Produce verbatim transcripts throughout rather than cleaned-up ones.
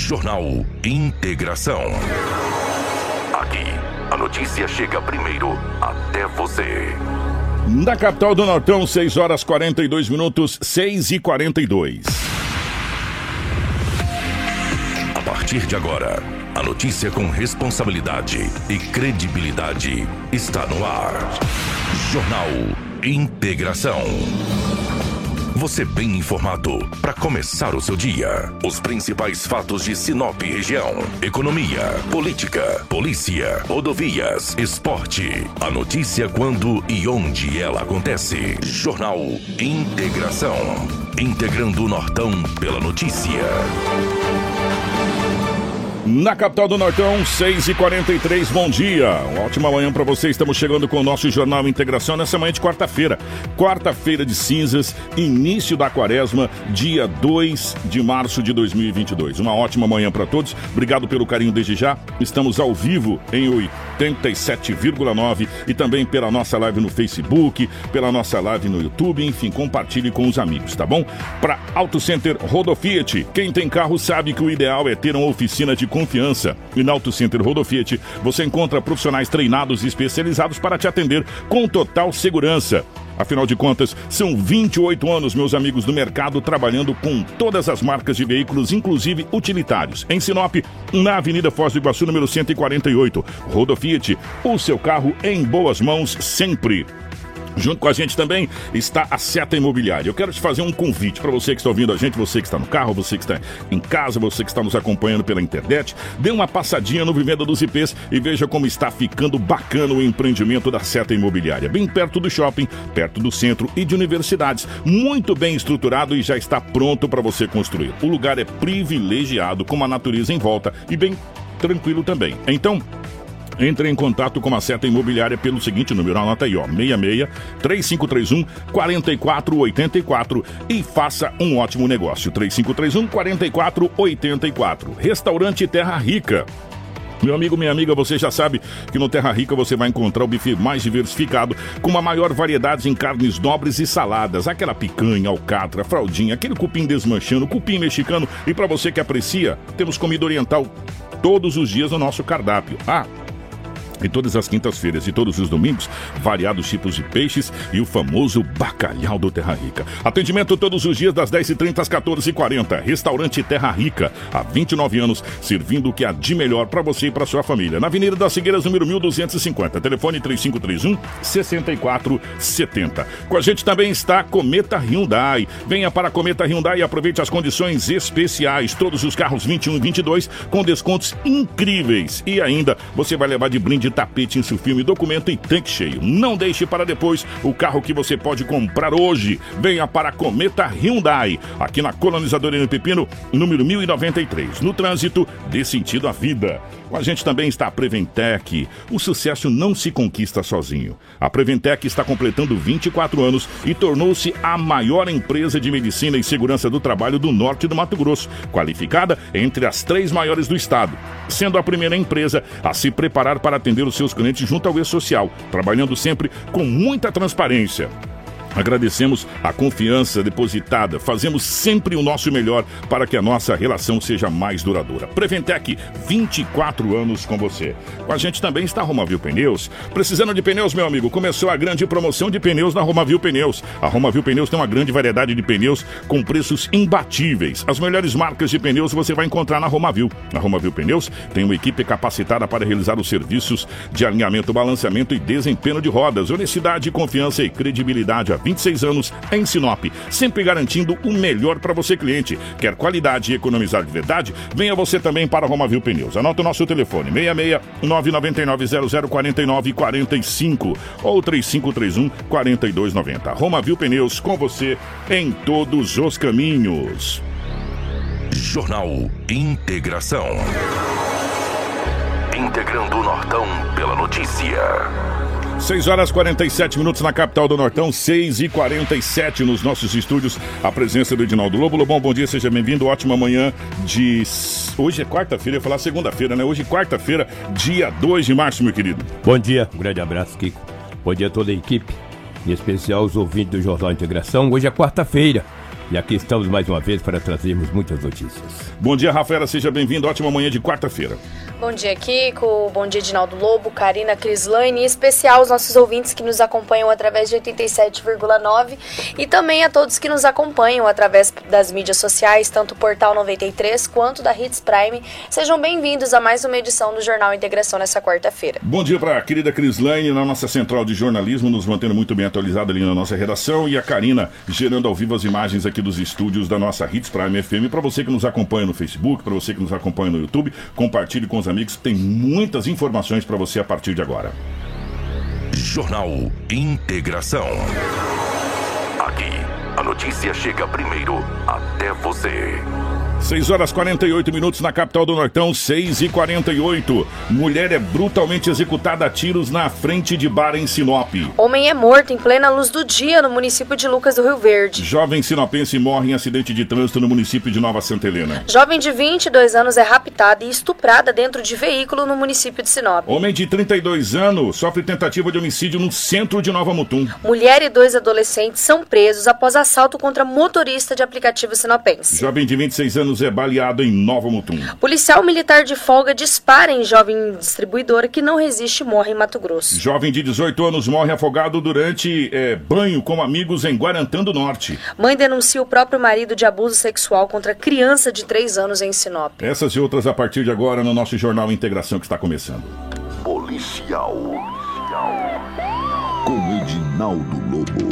Jornal Integração. Aqui, a notícia chega primeiro até você. Na capital do Nortão, seis horas e quarenta e dois minutos, seis e quarenta e dois. A partir de agora, a notícia com responsabilidade e credibilidade está no ar. Jornal Integração. Você bem informado para começar o seu dia. Os principais fatos de Sinop e região. Economia, política, polícia, rodovias, esporte. A notícia quando e onde ela acontece. Jornal Integração. Integrando o Nortão pela notícia. Na capital do Nortão, seis e quarenta e três, bom dia. Uma ótima manhã para você. Estamos chegando com o nosso Jornal Integração nessa manhã de quarta-feira. Quarta-feira de cinzas, início da quaresma, dia dois de março de dois mil e vinte e dois. Uma ótima manhã para todos. Obrigado pelo carinho desde já. Estamos ao vivo em oitenta e sete vírgula nove e também pela nossa live no Facebook, pela nossa live no YouTube. Enfim, compartilhe com os amigos, tá bom? Para Auto Center Rodo Fiat. Quem tem carro sabe que o ideal é ter uma oficina de confiança. E na Auto Center Rodo Fiat você encontra profissionais treinados e especializados para te atender com total segurança. Afinal de contas, são vinte e oito anos, meus amigos, do mercado, trabalhando com todas as marcas de veículos, inclusive utilitários. Em Sinop, na Avenida Foz do Iguaçu, número cento e quarenta e oito. Rodo Fiat, o seu carro em boas mãos sempre. Junto com a gente também está a Zeta Imobiliária. Eu quero te fazer um convite para você que está ouvindo a gente, você que está no carro, você que está em casa, você que está nos acompanhando pela internet. Dê uma passadinha no Vivenda dos I Pês e veja como está ficando bacana o empreendimento da Zeta Imobiliária. Bem perto do shopping, perto do centro e de universidades. Muito bem estruturado e já está pronto para você construir. O lugar é privilegiado, com a natureza em volta e bem tranquilo também. Então, entre em contato com a Zeta Imobiliária pelo seguinte número, anota aí, ó, seis seis, três cinco três um, quatro quatro oito quatro e faça um ótimo negócio, três cinco três um, quatro quatro oito quatro. Restaurante Terra Rica. Meu amigo, minha amiga, você já sabe que no Terra Rica você vai encontrar o buffet mais diversificado, com uma maior variedade em carnes nobres e saladas. Aquela picanha, alcatra, fraldinha, aquele cupim desmanchando, cupim mexicano. E para você que aprecia, temos comida oriental todos os dias no nosso cardápio. Ah, e todas as quintas-feiras e todos os domingos, variados tipos de peixes e o famoso bacalhau do Terra Rica. Atendimento todos os dias das dez e trinta às quatorze e quarenta. Restaurante Terra Rica, há vinte e nove anos, servindo o que há de melhor para você e para sua família. Na Avenida das Figueiras, número mil duzentos e cinquenta. Telefone três cinco três um, seis quatro sete zero. Com a gente também está Cometa Hyundai. Venha para a Cometa Hyundai e aproveite as condições especiais. Todos os carros vinte e um e vinte e dois com descontos incríveis. E ainda, você vai levar de brinde tapete em seu filme, documento e tanque cheio. Não deixe para depois o carro que você pode comprar hoje. Venha para a Cometa Hyundai, aqui na Colonizadora N. Pepino, número mil e noventa e três. No trânsito, dê sentido à vida. Com a gente também está a Preventec. O sucesso não se conquista sozinho. A Preventec está completando vinte e quatro anos e tornou-se a maior empresa de medicina e segurança do trabalho do norte do Mato Grosso, qualificada entre as três maiores do estado, sendo a primeira empresa a se preparar para atender os seus clientes junto ao E-Social, trabalhando sempre com muita transparência. Agradecemos a confiança depositada, fazemos sempre o nosso melhor para que a nossa relação seja mais duradoura. Preventec, vinte e quatro anos com você. Com a gente também está a Romavil Pneus. Precisando de pneus, meu amigo, começou a grande promoção de pneus na Romavil Pneus. A Romavil Pneus tem uma grande variedade de pneus com preços imbatíveis. As melhores marcas de pneus você vai encontrar na Romavil. A Romavil Pneus tem uma equipe capacitada para realizar os serviços de alinhamento, balanceamento e desempenho de rodas. Honestidade, confiança e credibilidade. vinte e seis anos em Sinop, sempre garantindo o melhor para você, cliente. Quer qualidade e economizar de verdade? Venha você também para a Romavil Pneus. Anota o nosso telefone, seis seis, nove nove nove, zero zero quatro nove quatro cinco ou três cinco três um, quatro dois nove zero. Romavil Pneus, com você em todos os caminhos. Jornal Integração. Integrando o Nortão pela notícia. seis horas e quarenta e sete minutos na capital do Nortão, seis e quarenta e sete nos nossos estúdios. A presença do Edinaldo Lobo. Lobão, bom dia, seja bem-vindo. Ótima manhã de... Hoje é quarta-feira, eu ia falar segunda-feira, né? Hoje é quarta-feira, dia dois de março, meu querido. Bom dia, um grande abraço, Kiko. Bom dia a toda a equipe, em especial os ouvintes do Jornal Integração. Hoje é quarta-feira, E aqui estamos mais uma vez para trazermos muitas notícias. Bom dia, Rafaela, seja bem-vindo. Ótima manhã de quarta-feira. Bom dia, Kiko. Bom dia, Edinaldo Lobo, Karina, Crislaine, em especial aos nossos ouvintes que nos acompanham através de oitenta e sete vírgula nove e também a todos que nos acompanham através das mídias sociais, tanto o Portal noventa e três quanto da Hits Prime. Sejam bem-vindos a mais uma edição do Jornal Integração nessa quarta-feira. Bom dia para a querida Crislaine, na nossa central de jornalismo, nos mantendo muito bem atualizada ali na nossa redação, e a Karina gerando ao vivo as imagens aqui dos estúdios da nossa Hits Prime F M. Para você que nos acompanha no Facebook, para você que nos acompanha no YouTube, compartilhe com os amigos, tem muitas informações para você a partir de agora. Jornal Integração. Aqui, a notícia chega primeiro até você. seis horas e quarenta e oito minutos na capital do Nortão, seis e quarenta e oito. Mulher é brutalmente executada a tiros na frente de bar em Sinop. Homem é morto em plena luz do dia no município de Lucas do Rio Verde. Jovem sinopense morre em acidente de trânsito no município de Nova Santa Helena. Jovem de vinte e dois anos é raptada e estuprada dentro de veículo no município de Sinop. Homem de trinta e dois anos sofre tentativa de homicídio no centro de Nova Mutum. Mulher e dois adolescentes são presos após assalto contra motorista de aplicativo sinopense. Jovem de vinte e seis anos é baleado em Nova Mutum. Policial militar de folga dispara em jovem distribuidora que não resiste e morre em Mato Grosso. Jovem de dezoito anos morre afogado durante é, banho com amigos em Guarantã do Norte. Mãe denuncia o próprio marido de abuso sexual contra criança de três anos em Sinop. Essas e outras a partir de agora no nosso Jornal Integração que está começando. Policial. Com Edinaldo Lobo.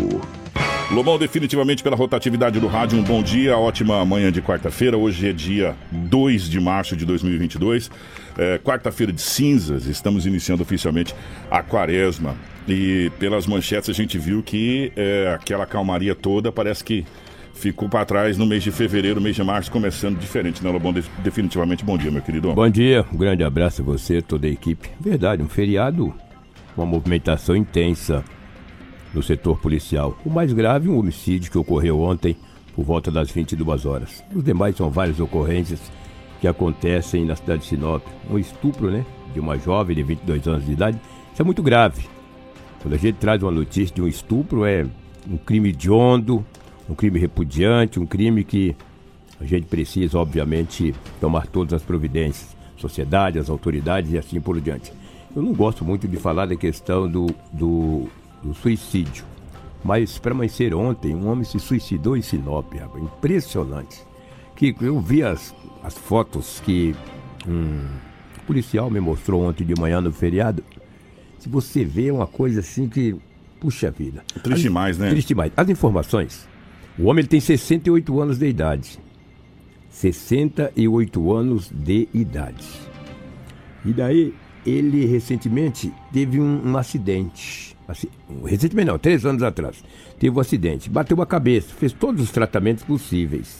Lobão, definitivamente pela rotatividade do rádio, um bom dia, ótima manhã de quarta-feira. Hoje é dia dois de março de dois mil e vinte e dois, é, quarta-feira de cinzas, estamos iniciando oficialmente a quaresma. E pelas manchetes a gente viu que é, aquela calmaria toda parece que ficou para trás no mês de fevereiro, mês de março, começando diferente, né, Lobão? De- definitivamente bom dia, meu querido. Bom dia, um grande abraço a você, toda a equipe. Verdade, um feriado, uma movimentação intensa no setor policial. O mais grave, um homicídio que ocorreu ontem por volta das vinte e duas horas. Os demais são várias ocorrências que acontecem na cidade de Sinop. Um estupro, né, de uma jovem de vinte e dois anos de idade. Isso é muito grave. Quando a gente traz uma notícia de um estupro, é um crime hediondo, um crime repudiante, um crime que a gente precisa, obviamente, tomar todas as providências. Sociedade, as autoridades e assim por diante. Eu não gosto muito de falar da questão do... do do suicídio, mas para amanhecer ontem, um homem se suicidou em Sinop, rapaz. Impressionante. Que eu vi as, as fotos que um policial me mostrou ontem de manhã no feriado. Se você vê uma coisa assim que, puxa vida. É triste demais, né? Triste demais. As informações, o homem ele tem sessenta e oito anos de idade. sessenta e oito anos de idade. E daí, ele recentemente teve um, um acidente. Assim, recentemente não, três anos atrás teve um acidente, bateu a cabeça, fez todos os tratamentos possíveis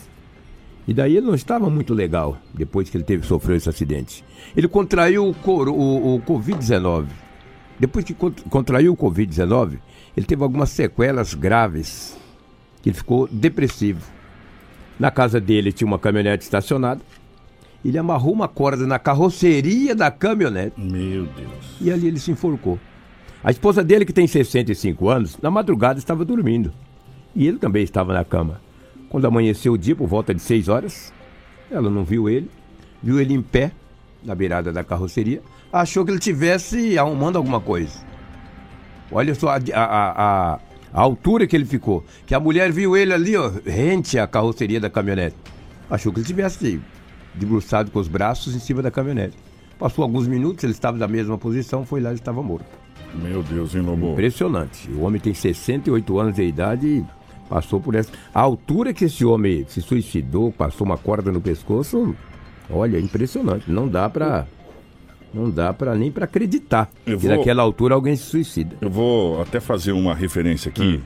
e daí ele não estava muito legal depois que ele teve, sofreu esse acidente. Ele contraiu o, o, o covid dezenove. Depois que contraiu o covid dezenove, ele teve algumas sequelas graves, ele ficou depressivo. Na casa dele tinha uma caminhonete estacionada, ele amarrou uma corda na carroceria da caminhonete, meu Deus, e ali ele se enforcou. A esposa dele, que tem sessenta e cinco anos, na madrugada estava dormindo. E ele também estava na cama. Quando amanheceu o dia, por volta de seis horas, ela não viu ele. Viu ele em pé, na beirada da carroceria. Achou que ele estivesse arrumando alguma coisa. Olha só a, a, a, a altura que ele ficou. Que a mulher viu ele ali, ó, rente à carroceria da caminhonete. Achou que ele estivesse debruçado com os braços em cima da caminhonete. Passou alguns minutos, ele estava na mesma posição, foi lá e estava morto. Meu Deus, hein, Lobo? Impressionante. O homem tem sessenta e oito anos de idade e passou por essa... A altura que esse homem se suicidou, passou uma corda no pescoço, olha, impressionante. Não dá pra... Não dá pra, nem pra acreditar vou... que naquela altura alguém se suicida. Eu vou até fazer uma referência aqui. Hum.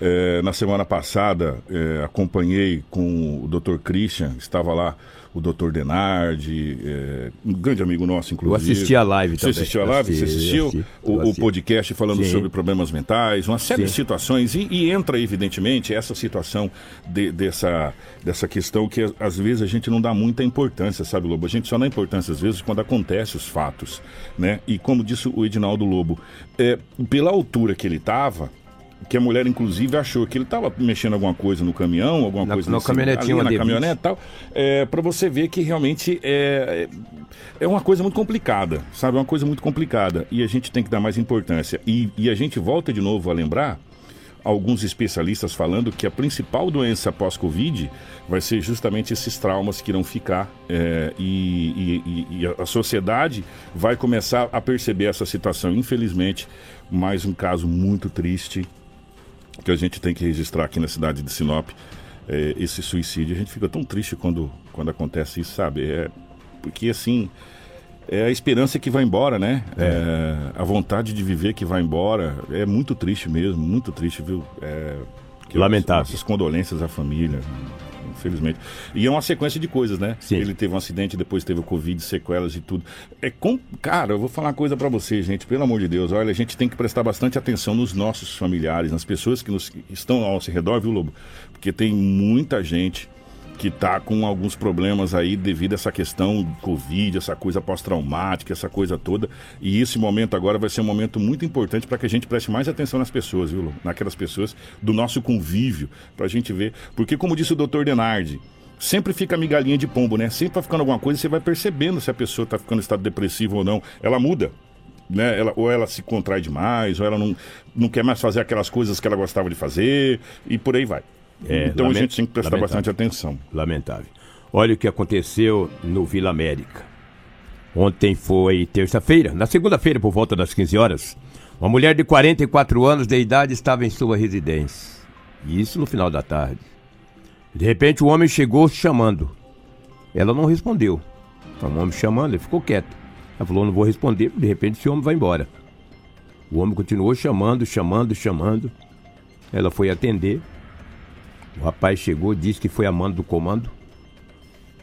É, na semana passada, é, acompanhei com o doutor Christian, estava lá o doutor Denardi, é, um grande amigo nosso, inclusive. Eu assisti a live também. Você assistiu a live? Você assistiu assisti, o, o podcast falando, sim, sobre problemas mentais, uma série, sim, de situações, e, e entra, evidentemente, essa situação de, dessa, dessa questão que, às vezes, a gente não dá muita importância, sabe, Lobo? A gente só dá importância, às vezes, quando acontecem os fatos, né? E, como disse o Edinaldo Lobo, é, pela altura que ele estava... que a mulher, inclusive, achou que ele estava mexendo alguma coisa no caminhão, alguma na, coisa no caminhonetinho, ali, na caminhonete e tal, é, para você ver que realmente é, é uma coisa muito complicada, sabe? É uma coisa muito complicada e a gente tem que dar mais importância. E, e a gente volta de novo a lembrar alguns especialistas falando que a principal doença pós-Covid vai ser justamente esses traumas que irão ficar é, e, e, e a sociedade vai começar a perceber essa situação. Infelizmente, mais um caso muito triste que a gente tem que registrar aqui na cidade de Sinop, é, esse suicídio. A gente fica tão triste quando, quando acontece isso, sabe? É, porque assim... é a esperança que vai embora, né? É. É, a vontade de viver que vai embora. É muito triste mesmo, muito triste, viu? É, lamentável. Essas condolências à família, infelizmente. E é uma sequência de coisas, né? Sim. Ele teve um acidente, depois teve o Covid, sequelas e tudo. É com... Cara, eu vou falar uma coisa pra você, gente. Pelo amor de Deus, olha, a gente tem que prestar bastante atenção nos nossos familiares, nas pessoas que nos... estão ao nosso redor, viu, Lobo? Porque tem muita gente que tá com alguns problemas aí devido a essa questão do Covid, essa coisa pós-traumática, essa coisa toda. E esse momento agora vai ser um momento muito importante para que a gente preste mais atenção nas pessoas, viu, Lu? Naquelas pessoas do nosso convívio, para a gente ver. Porque, como disse o doutor Denardi, sempre fica a migalhinha de pombo, né? Sempre vai ficando alguma coisa e você vai percebendo se a pessoa tá ficando em estado depressivo ou não. Ela muda, né? Ela, ou ela se contrai demais, ou ela não, não quer mais fazer aquelas coisas que ela gostava de fazer, e por aí vai. É, então lament... a gente tem que prestar lamentável. bastante atenção. Lamentável. Olha o que aconteceu no Vila América. Ontem foi terça-feira, na segunda-feira, por volta das quinze horas, uma mulher de quarenta e quatro anos de idade estava em sua residência. Isso no final da tarde. De repente o homem chegou chamando. Ela não respondeu. Então, o homem chamando, ele ficou quieto. Ela falou, não vou responder, de repente esse homem vai embora. O homem continuou chamando, chamando, chamando. Ela foi atender. O rapaz chegou, disse que foi a mando do comando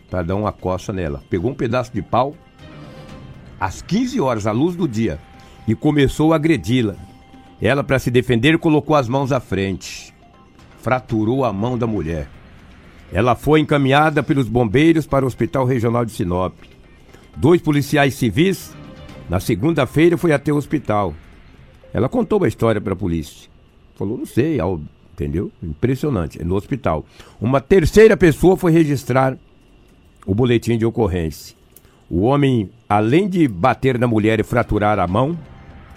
para dar uma coça nela. Pegou um pedaço de pau às quinze horas, à luz do dia, e começou a agredi-la. Ela, para se defender, colocou as mãos à frente. Fraturou a mão da mulher. Ela foi encaminhada pelos bombeiros para o Hospital Regional de Sinop. Dois policiais civis, na segunda-feira, foi até o hospital. Ela contou a história para a polícia. Falou, não sei, ao... entendeu? Impressionante. No hospital. Uma terceira pessoa foi registrar o boletim de ocorrência. O homem, além de bater na mulher e fraturar a mão,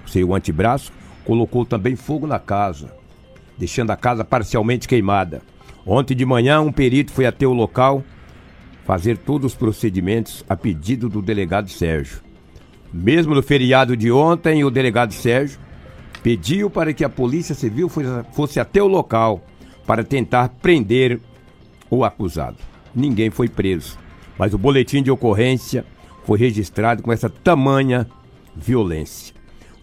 seu antebraço, colocou também fogo na casa, deixando a casa parcialmente queimada. Ontem de manhã, um perito foi até o local fazer todos os procedimentos a pedido do delegado Sérgio. Mesmo no feriado de ontem, o delegado Sérgio pediu para que a Polícia Civil fosse até o local para tentar prender o acusado. Ninguém foi preso, mas o boletim de ocorrência foi registrado com essa tamanha violência.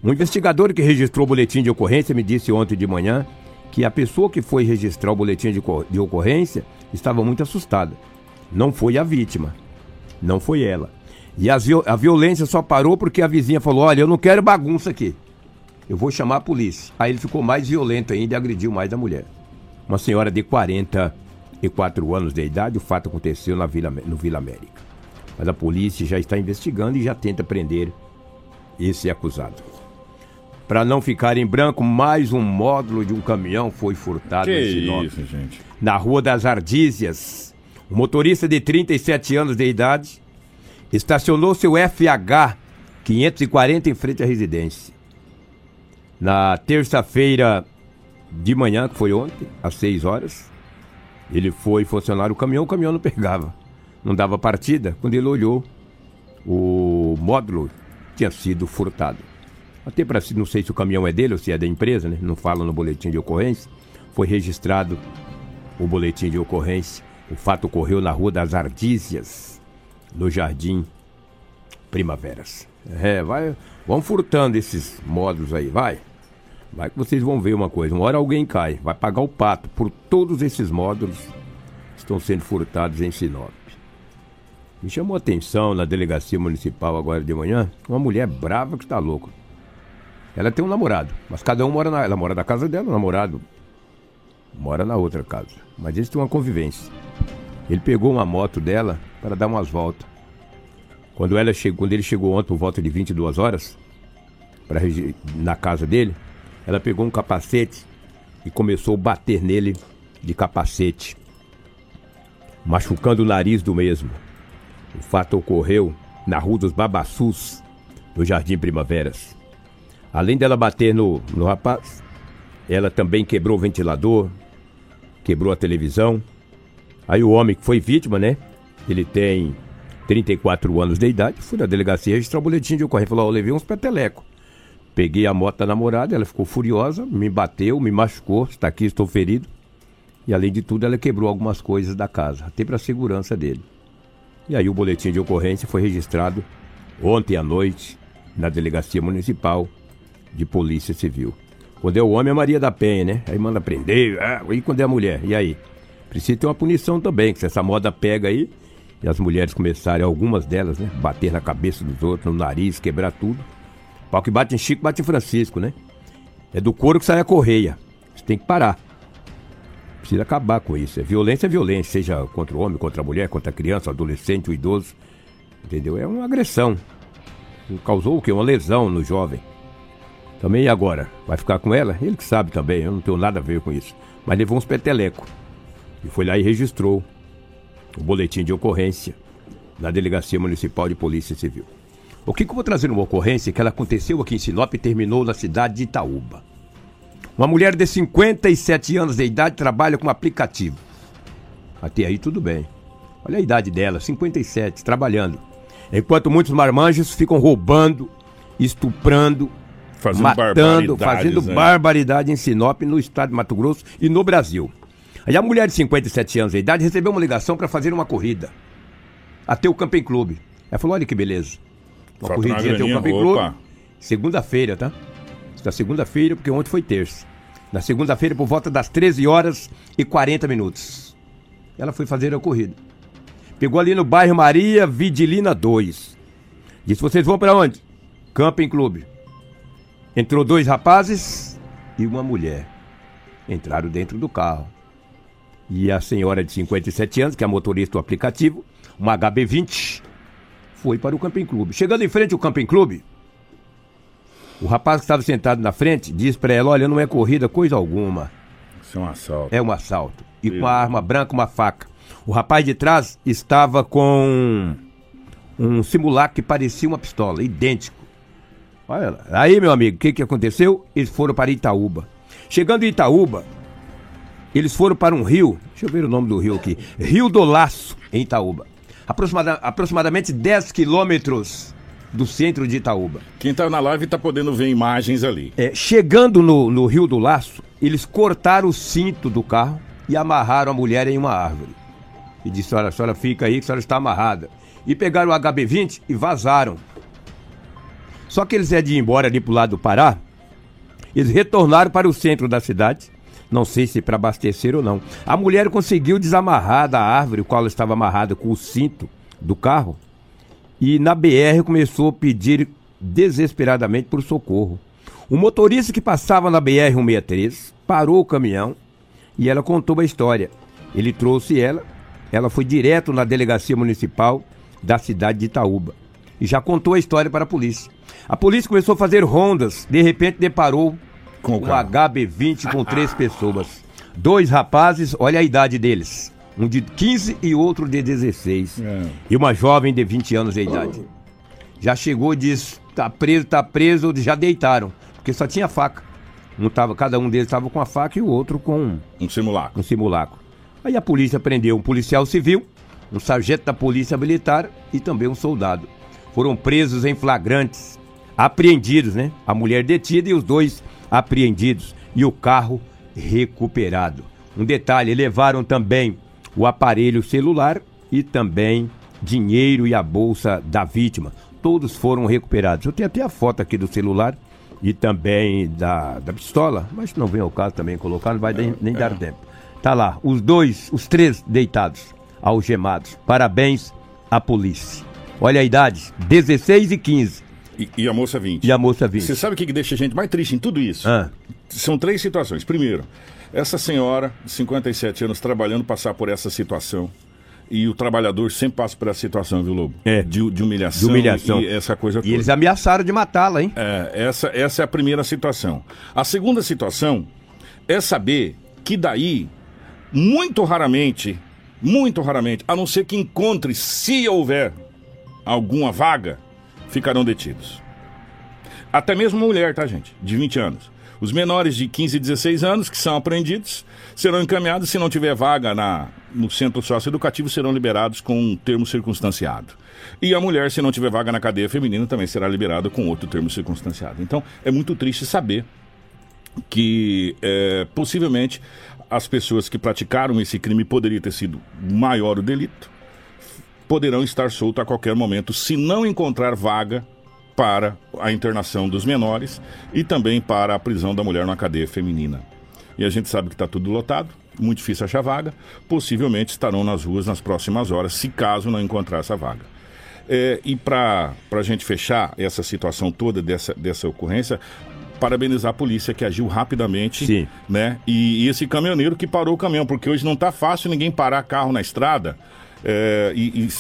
Um investigador que registrou o boletim de ocorrência me disse ontem de manhã que a pessoa que foi registrar o boletim de, de ocorrência estava muito assustada. Não foi a vítima, não foi ela. E a, a violência só parou porque a vizinha falou, olha, eu não quero bagunça aqui. Eu vou chamar a polícia. Aí ele ficou mais violento ainda e agrediu mais a mulher. Uma senhora de quarenta e quatro anos de idade, o fato aconteceu na Vila, no Vila América. Mas a polícia já está investigando e já tenta prender esse acusado. Para não ficar em branco, mais um módulo de um caminhão foi furtado em Sinop. Que isso, gente? Na Rua das Ardízias, um motorista de trinta e sete anos de idade estacionou seu F H quinhentos e quarenta em frente à residência. Na terça-feira de manhã, que foi ontem, às seis horas, ele foi funcionar o caminhão, o caminhão não pegava, não dava partida. Quando ele olhou, o módulo tinha sido furtado. Até para, não sei se o caminhão é dele ou se é da empresa, né? Não fala no boletim de ocorrência. Foi registrado o boletim de ocorrência. O fato ocorreu na Rua das Ardízias, no Jardim Primaveras. É, vai, vão furtando esses módulos aí, vai. Vai que vocês vão ver uma coisa, uma hora alguém cai, vai pagar o pato por todos esses módulos que estão sendo furtados em Sinop. Me chamou a atenção na delegacia municipal agora de manhã, uma mulher brava que está louca. Ela tem um namorado, mas cada um mora na... Ela mora na casa dela, o namorado mora na outra casa. Mas eles têm uma convivência. Ele pegou uma moto dela para dar umas voltas. Quando, ela chegou, quando ele chegou ontem por volta de vinte e duas horas pra, na casa dele, ela pegou um capacete e começou a bater nele de capacete, machucando o nariz do mesmo. O fato ocorreu na Rua dos Babassus, no Jardim Primaveras. Além dela bater no, no rapaz, ela também quebrou o ventilador, quebrou a televisão. Aí o homem que foi vítima, né? Ele tem trinta e quatro anos de idade. Fui na delegacia registrar o boletim de ocorrência. Falou, ó, eu levei uns petelecos. Peguei a moto da namorada, ela ficou furiosa, me bateu, me machucou, está aqui, estou ferido. E além de tudo, ela quebrou algumas coisas da casa, até para a segurança dele. E aí o boletim de ocorrência foi registrado ontem à noite na Delegacia Municipal de Polícia Civil. Quando é o homem, é Maria da Penha, né? Aí manda prender, ah, e quando é a mulher? E aí? Precisa ter uma punição também, que se essa moda pega aí, e as mulheres começarem, algumas delas, né? Bater na cabeça dos outros, no nariz, quebrar tudo. Pau que bate em Chico, bate em Francisco, né? É do couro que sai a correia. Você tem que parar. Precisa acabar com isso. É violência, é violência, seja contra o homem, contra a mulher, contra a criança, o adolescente, o idoso. Entendeu? É uma agressão. Causou o quê? Uma lesão no jovem. Também e agora? Vai ficar com ela? Ele que sabe também, eu não tenho nada a ver com isso. Mas levou uns petelecos. E foi lá e registrou o boletim de ocorrência na Delegacia Municipal de Polícia Civil. O que, que eu vou trazer uma ocorrência que ela aconteceu aqui em Sinop e terminou na cidade de Itaúba. Uma mulher de cinquenta e sete anos de idade trabalha com aplicativo. Até aí tudo bem. Olha a idade dela, cinquenta e sete, trabalhando. Enquanto muitos marmanjos ficam roubando, estuprando, fazendo matando, fazendo né? barbaridade em Sinop, no estado de Mato Grosso e no Brasil. Aí a mulher de cinquenta e sete anos de idade recebeu uma ligação para fazer uma corrida até o Camping Club. Ela falou, olha que beleza. Uma Falta corridinha uma até o Camping Club. Segunda-feira, tá? Na segunda-feira, porque ontem foi terça. Na segunda-feira, por volta das treze horas e quarenta minutos. Ela foi fazer a corrida. Pegou ali no bairro Maria Vidilina dois. Disse, vocês vão para onde? Camping Club. Entrou dois rapazes e uma mulher. Entraram dentro do carro. E a senhora de cinquenta e sete anos, que é a motorista do aplicativo, uma H B vinte, foi para o Camping Club. Chegando em frente ao Camping Club, o rapaz que estava sentado na frente disse para ela, olha, não é corrida coisa alguma. Isso é um assalto. É um assalto. E Isso. com a arma branca, uma faca. O rapaz de trás estava com um simulacro que parecia uma pistola, idêntico. Olha, aí, meu amigo, o que, que aconteceu? Eles foram para Itaúba. Chegando em Itaúba, eles foram para um rio, deixa eu ver o nome do rio aqui, Rio do Laço, em Itaúba. Aproximada, aproximadamente dez quilômetros do centro de Itaúba. Quem está na live está podendo ver imagens ali. É, chegando no, no Rio do Laço, eles cortaram o cinto do carro e amarraram a mulher em uma árvore. E disse, olha, a senhora fica aí, a senhora está amarrada. E pegaram o H B vinte e vazaram. Só que eles é de ir embora ali pro lado do Pará, eles retornaram para o centro da cidade, não sei se para abastecer ou não. A mulher conseguiu desamarrar da árvore, o qual ela estava amarrada com o cinto do carro, e na B R começou a pedir desesperadamente por socorro. O motorista que passava na B R cento e sessenta e três parou o caminhão e ela contou a história. Ele trouxe ela, ela foi direto na delegacia municipal da cidade de Itaúba e já contou a história para a polícia. A polícia começou a fazer rondas, de repente deparou com um H B vinte com três pessoas. Dois rapazes, olha a idade deles, um de quinze e outro de dezesseis. É. E uma jovem de vinte anos de idade. Já chegou e disse, tá preso, tá preso, já deitaram, porque só tinha faca. Um tava, cada um deles estava com a faca e o outro com um simulacro. Um simulacro. Aí a polícia prendeu um policial civil, um sargento da polícia militar e também um soldado. Foram presos em flagrantes, apreendidos, né? A mulher detida e os dois apreendidos. E o carro recuperado. Um detalhe, levaram também o aparelho celular e também dinheiro e a bolsa da vítima. Todos foram recuperados. Eu tenho até a foto aqui do celular e também da, da pistola, mas não vem ao caso também colocar, não vai nem, nem dar tempo. Tá lá, os dois, os três deitados, algemados. Parabéns à polícia. Olha a idade, dezesseis e quinze. E, e a moça vinte. E a moça vinte. Você sabe o que, que deixa a gente mais triste em tudo isso? Ah. São três situações. Primeiro, essa senhora de cinquenta e sete anos trabalhando passar por essa situação. E o trabalhador sempre passa por essa situação, viu, Lobo? É. De, de, humilhação, de humilhação e essa coisa toda. E eles ameaçaram de matá-la, hein? É, essa, essa é a primeira situação. A segunda situação é saber que daí, muito raramente, muito raramente, a não ser que encontre, se houver alguma vaga, ficarão detidos. Até mesmo mulher, tá, gente? De vinte anos. Os menores de quinze e dezesseis anos que são apreendidos serão encaminhados, se não tiver vaga na, no centro socioeducativo, serão liberados com um termo circunstanciado. E a mulher, se não tiver vaga na cadeia feminina, também será liberada com outro termo circunstanciado. Então, é muito triste saber que, é, possivelmente, as pessoas que praticaram esse crime, poderia ter sido maior o delito, poderão estar soltas a qualquer momento, se não encontrar vaga para a internação dos menores e também para a prisão da mulher na cadeia feminina. E a gente sabe que está tudo lotado, muito difícil achar vaga, possivelmente estarão nas ruas nas próximas horas, se caso não encontrar essa vaga. É, e para a gente fechar essa situação toda dessa, dessa ocorrência, parabenizar a polícia que agiu rapidamente. Sim. Né? E, e esse caminhoneiro que parou o caminhão, porque hoje não está fácil ninguém parar carro na estrada. É, e, e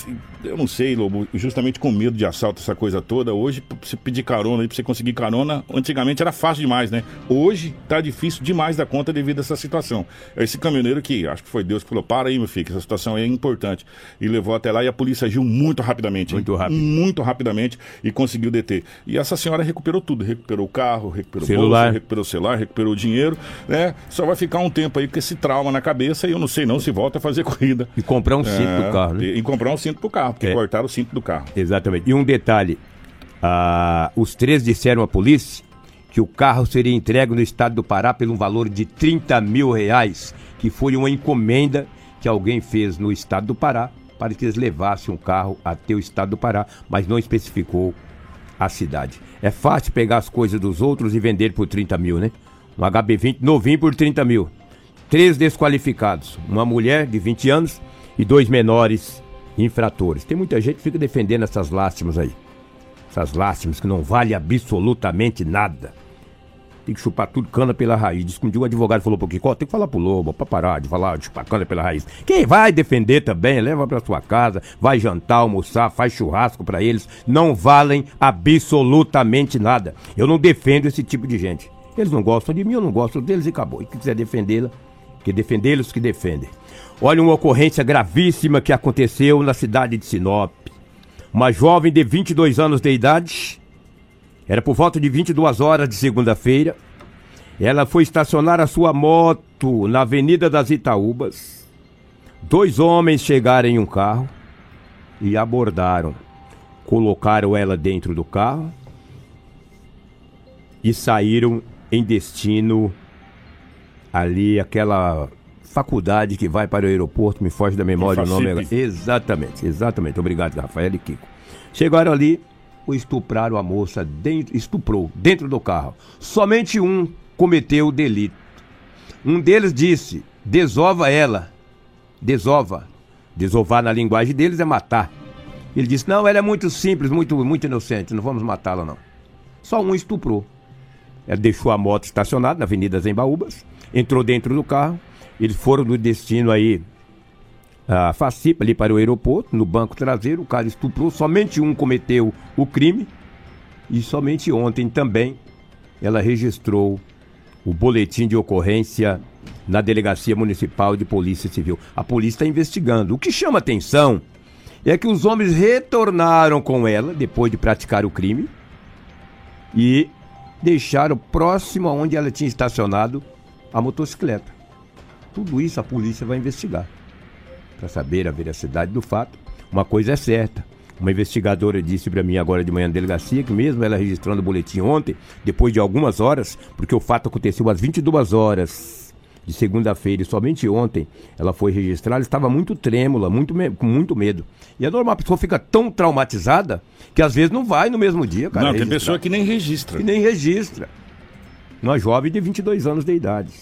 eu não sei, Lobo, justamente com medo de assalto, essa coisa toda. Hoje, pra você pedir carona, pra você conseguir carona, antigamente era fácil demais, né? Hoje tá difícil demais da conta devido a essa situação. Esse caminhoneiro que, acho que foi Deus que falou, para aí, meu filho, que essa situação aí é importante. E levou até lá e a polícia agiu muito rapidamente. Muito rápido. Muito rapidamente e conseguiu deter. E essa senhora recuperou tudo, recuperou o carro, recuperou o bolso, recuperou o celular, recuperou o dinheiro, né? Só vai ficar um tempo aí com esse trauma na cabeça e eu não sei não se volta a fazer corrida. E comprar um cinto. É... Carro, né? E comprar um cinto pro carro, porque é. cortaram o cinto do carro. Exatamente. E um detalhe, ah, os três disseram à polícia que o carro seria entregue no estado do Pará pelo valor de trinta mil reais, que foi uma encomenda que alguém fez no estado do Pará para que eles levassem o carro até o estado do Pará, mas não especificou a cidade. É fácil pegar as coisas dos outros e vender por trinta mil, né? Um H B vinte novinho por trinta mil. Três desqualificados, uma mulher de vinte anos e dois menores infratores. Tem muita gente que fica defendendo essas lástimas aí. Essas lástimas que não valem absolutamente nada. Tem que chupar tudo cana pela raiz. Diz que um dia um advogado falou pro Kiko, tem que falar pro Lobo, pra parar de falar de chupar cana pela raiz. Quem vai defender também, leva pra sua casa, vai jantar, almoçar, faz churrasco pra eles. Não valem absolutamente nada. Eu não defendo esse tipo de gente. Eles não gostam de mim, eu não gosto deles e acabou. E quem quiser defendê-la, que defendê-los que defendem. Olha uma ocorrência gravíssima que aconteceu na cidade de Sinop. Uma jovem de vinte e dois anos de idade, era por volta de vinte e duas horas de segunda-feira, ela foi estacionar a sua moto na Avenida das Itaúbas. Dois homens chegaram em um carro e abordaram. Colocaram ela dentro do carro e saíram em destino ali, aquela... faculdade que vai para o aeroporto, me foge da memória o nome agora. Exatamente, exatamente. Obrigado, Rafael e Kiko. Chegaram ali, estupraram a moça, dentro, estuprou dentro do carro. Somente um cometeu o delito. Um deles disse, desova ela. Desova. Desovar na linguagem deles é matar. Ele disse, não, ela é muito simples, muito, muito inocente, não vamos matá-la não. Só um estuprou. Ela deixou a moto estacionada na Avenida das Embaúbas, entrou dentro do carro. Eles foram do destino aí, a Facipa, ali para o aeroporto, no banco traseiro, o cara estuprou, somente um cometeu o crime. E somente ontem também ela registrou o boletim de ocorrência na Delegacia Municipal de Polícia Civil. A polícia está investigando. O que chama atenção é que os homens retornaram com ela depois de praticar o crime e deixaram próximo aonde ela tinha estacionado a motocicleta. Tudo isso a polícia vai investigar para saber a veracidade do fato. Uma coisa é certa, uma investigadora disse para mim agora de manhã na delegacia que mesmo ela registrando o boletim ontem, depois de algumas horas, porque o fato aconteceu às vinte e duas horas de segunda-feira e somente ontem ela foi registrar, ela estava muito trêmula, muito me- com muito medo. E é normal, a pessoa fica tão traumatizada que às vezes não vai no mesmo dia, cara. Não, registrar. Tem pessoa que nem registra. Que nem registra. Uma jovem de vinte e dois anos de idade.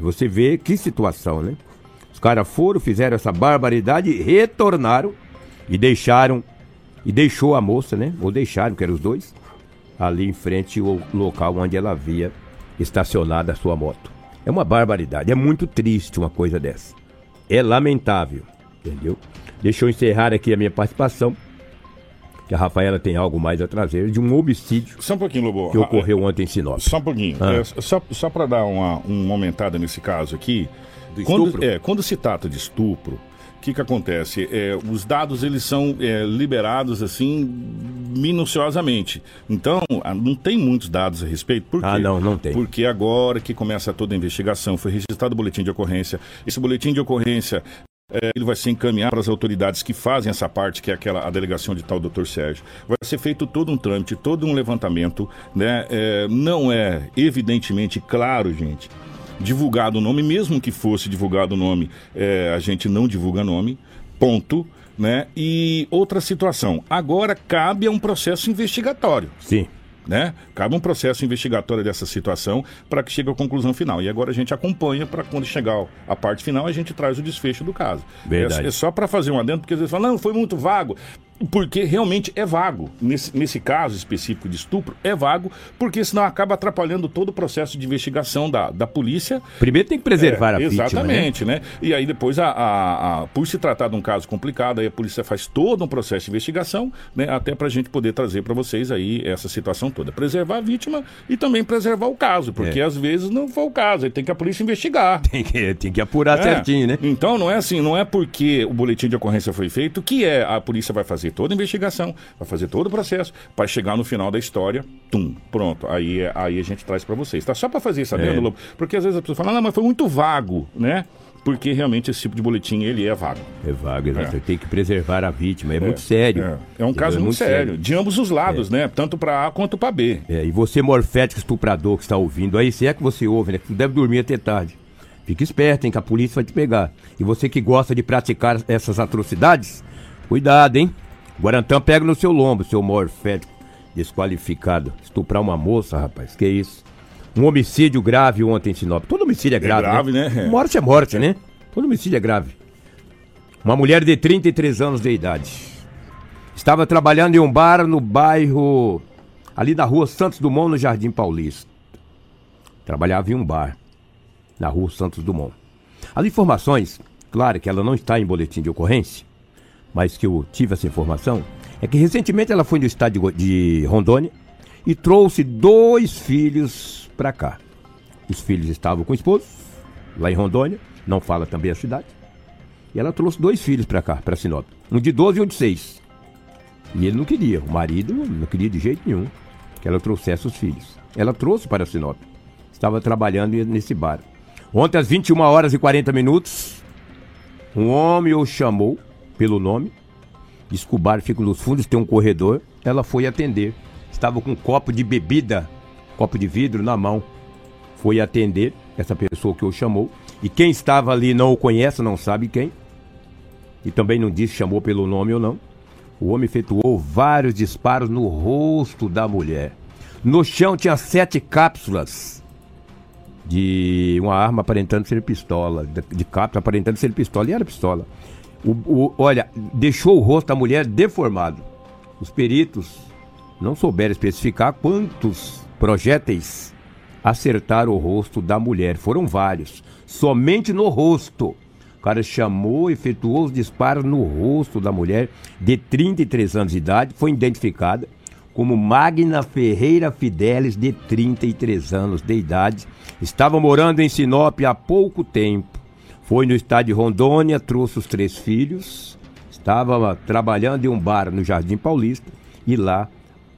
Você vê que situação, né? Os caras foram, fizeram essa barbaridade, retornaram e deixaram, e deixou a moça, né? Ou deixaram, que eram os dois, ali em frente ao local onde ela havia estacionado a sua moto. É uma barbaridade, é muito triste uma coisa dessa. É lamentável, entendeu? Deixa eu encerrar aqui a minha participação que a Rafaela tem algo mais a trazer, de um homicídio só um pouquinho, Lobo, que ocorreu ontem em Sinop. Só um pouquinho, ah. é, só, só para dar uma, uma aumentada nesse caso aqui. Do quando, é, quando se trata de estupro, o que, que acontece? É, os dados eles são é, liberados assim minuciosamente. Então, não tem muitos dados a respeito. Por quê? Ah, não, não tem. Porque agora que começa toda a investigação, foi registrado o boletim de ocorrência. Esse boletim de ocorrência... É, ele vai ser encaminhado para as autoridades que fazem essa parte, que é aquela, a delegação de tal doutor Sérgio. Vai ser feito todo um trâmite, todo um levantamento, né? É, não é evidentemente claro, gente, divulgado o nome, mesmo que fosse divulgado o nome, é, a gente não divulga nome, ponto, né? E outra situação, agora cabe a um processo investigatório. Sim. Né? Cabe um processo investigatório dessa situação para que chegue à conclusão final. E agora a gente acompanha para quando chegar a parte final, a gente traz o desfecho do caso. Verdade. É, é só para fazer um adendo, porque às vezes falam, não, foi muito vago. Porque realmente é vago. Nesse, nesse caso específico de estupro, é vago, porque senão acaba atrapalhando todo o processo de investigação da, da polícia. Primeiro tem que preservar é, a vítima. Exatamente, né? né? E aí depois, a, a, a, por se tratar de um caso complicado, aí a polícia faz todo um processo de investigação, né? Até pra gente poder trazer pra vocês aí essa situação toda. Preservar a vítima e também preservar o caso, porque é. às vezes não foi o caso, aí tem que a polícia investigar. Tem que, tem que apurar é. certinho, né? Então não é assim, não é porque o boletim de ocorrência foi feito que é a polícia vai fazer toda a investigação, vai fazer todo o processo, para chegar no final da história, tum, pronto. Aí, aí a gente traz para vocês, tá? Só para fazer isso, é. Lobo, porque às vezes as pessoas falam, não, mas foi muito vago, né? Porque realmente esse tipo de boletim, ele é vago. É vago, exato. É. Tem que preservar a vítima, é, é muito sério. É, é um caso é muito sério, sério, de ambos os lados, é. né? Tanto para A quanto para B. É, e você, morfético estuprador que está ouvindo aí, se é que você ouve, né? Você deve dormir até tarde. Fica esperto, hein, que a polícia vai te pegar. E você que gosta de praticar essas atrocidades, cuidado, hein? Guarantã pega no seu lombo, seu morfético desqualificado. Estuprar uma moça, rapaz, que isso? Um homicídio grave ontem em Sinop. Todo homicídio é grave, é grave né? né? Morte é morte, é. né? Todo homicídio é grave. Uma mulher de trinta e três anos de idade estava trabalhando em um bar no bairro, ali na Rua Santos Dumont, no Jardim Paulista. Trabalhava em um bar na Rua Santos Dumont. As informações, claro que ela não está em boletim de ocorrência, mas que eu tive essa informação, é que recentemente ela foi no estado de Rondônia e trouxe dois filhos para cá. Os filhos estavam com o esposo, lá em Rondônia, não fala também a cidade, e ela trouxe dois filhos para cá, para Sinop, um de doze e um de seis. E ele não queria, o marido não queria de jeito nenhum que ela trouxesse os filhos. Ela trouxe para Sinop, estava trabalhando nesse bar. Ontem às vinte e uma horas e quarenta minutos, um homem o chamou pelo nome, diz que o bar fica nos fundos, tem um corredor, ela foi atender, estava com um copo de bebida, copo de vidro na mão, foi atender essa pessoa que o chamou, e quem estava ali não o conhece, não sabe quem, e também não disse se chamou pelo nome ou não. O homem efetuou vários disparos no rosto da mulher. No chão tinha sete cápsulas de uma arma aparentando ser pistola, de cápsula aparentando ser pistola, e era pistola. O, o, olha, deixou o rosto da mulher deformado. Os peritos não souberam especificar quantos projéteis acertaram o rosto da mulher. Foram vários, somente no rosto. O cara chamou, efetuou os disparos no rosto da mulher de trinta e três anos de idade. Foi identificada como Magna Ferreira Fidelis, de trinta e três anos de idade. Estava morando em Sinop há pouco tempo. Foi no estado de Rondônia, trouxe os três filhos, estava trabalhando em um bar no Jardim Paulista e lá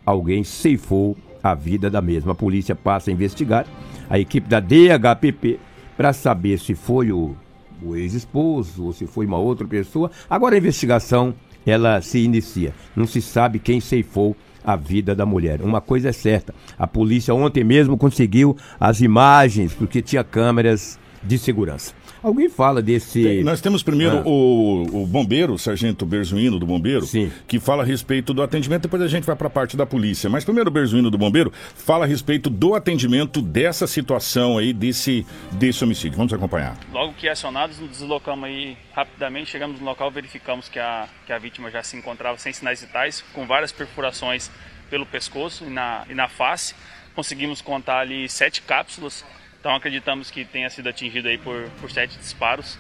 alguém ceifou a vida da mesma. A polícia passa a investigar, a equipe da D H P P, para saber se foi o, o ex-esposo ou se foi uma outra pessoa. Agora a investigação, ela se inicia, não se sabe quem ceifou a vida da mulher. Uma coisa é certa, a polícia ontem mesmo conseguiu as imagens, porque tinha câmeras de segurança. Alguém fala desse... Tem, nós temos primeiro ah. o, o bombeiro, o sargento Berzuino do bombeiro, Sim. que fala a respeito do atendimento, depois a gente vai para a parte da polícia. Mas primeiro o Berzuino do bombeiro fala a respeito do atendimento dessa situação aí, desse, desse homicídio. Vamos acompanhar. Logo que acionados, nos deslocamos aí rapidamente, chegamos no local, verificamos que a, que a vítima já se encontrava sem sinais vitais, com várias perfurações pelo pescoço e na, e na face. Conseguimos contar ali sete cápsulas. Então acreditamos que tenha sido atingido aí por, por sete disparos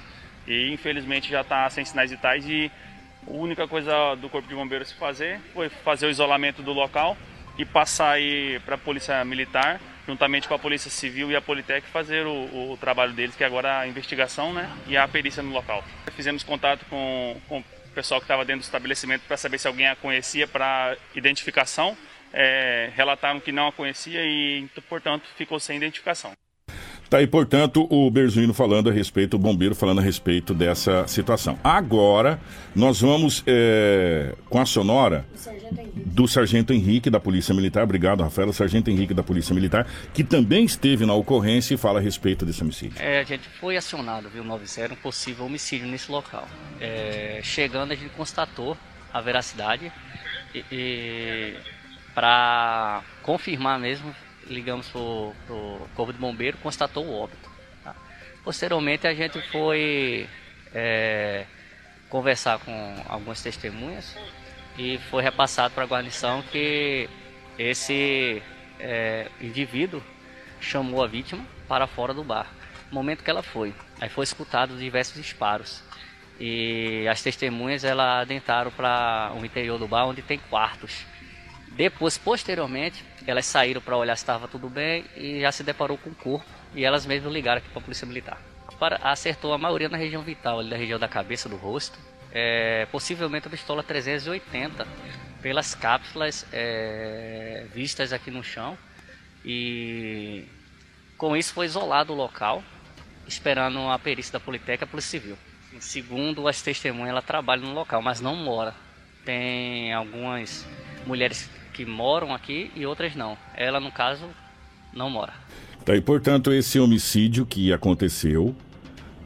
e infelizmente já está sem sinais vitais e A única coisa do Corpo de Bombeiros fazer foi fazer o isolamento do local e passar aí para a Polícia Militar, juntamente com a Polícia Civil e a Politec, fazer o, o trabalho deles, que agora é a investigação, né, e a perícia no local. Fizemos contato com, com o pessoal que estava dentro do estabelecimento para saber se alguém a conhecia para identificação. É, relataram que não a conhecia e, portanto, ficou sem identificação. Tá aí, portanto, o Berzuino falando a respeito, o bombeiro falando a respeito dessa situação. Agora, nós vamos é, com a sonora do Sargento Henrique da Polícia Militar. Obrigado, Rafael. O Sargento Henrique da Polícia Militar, que também esteve na ocorrência e fala a respeito desse homicídio. É, a gente foi acionado, viu, noventa, um possível homicídio nesse local. É, chegando, a gente constatou a veracidade e, e para confirmar mesmo, ligamos para o Corpo de Bombeiro, constatou o óbito. Tá? Posteriormente, a gente foi é, conversar com algumas testemunhas e foi repassado para a guarnição que esse é, indivíduo chamou a vítima para fora do bar. No momento que ela foi, aí foi escutado diversos disparos. E as testemunhas ela adentraram para o interior do bar, onde tem quartos. Depois, posteriormente, elas saíram para olhar se estava tudo bem e já se deparou com o corpo e elas mesmas ligaram aqui para a Polícia Militar. Para, acertou a maioria na região vital, ali da região da cabeça, do rosto. É, possivelmente a pistola trezentos e oitenta pelas cápsulas é, vistas aqui no chão. E com isso foi isolado o local, esperando a perícia da Politec e a Polícia Civil. Segundo as testemunhas, ela trabalha no local, mas não mora. Tem algumas mulheres que moram aqui e outras não. Ela, no caso, não mora. Tá, e portanto, esse homicídio que aconteceu,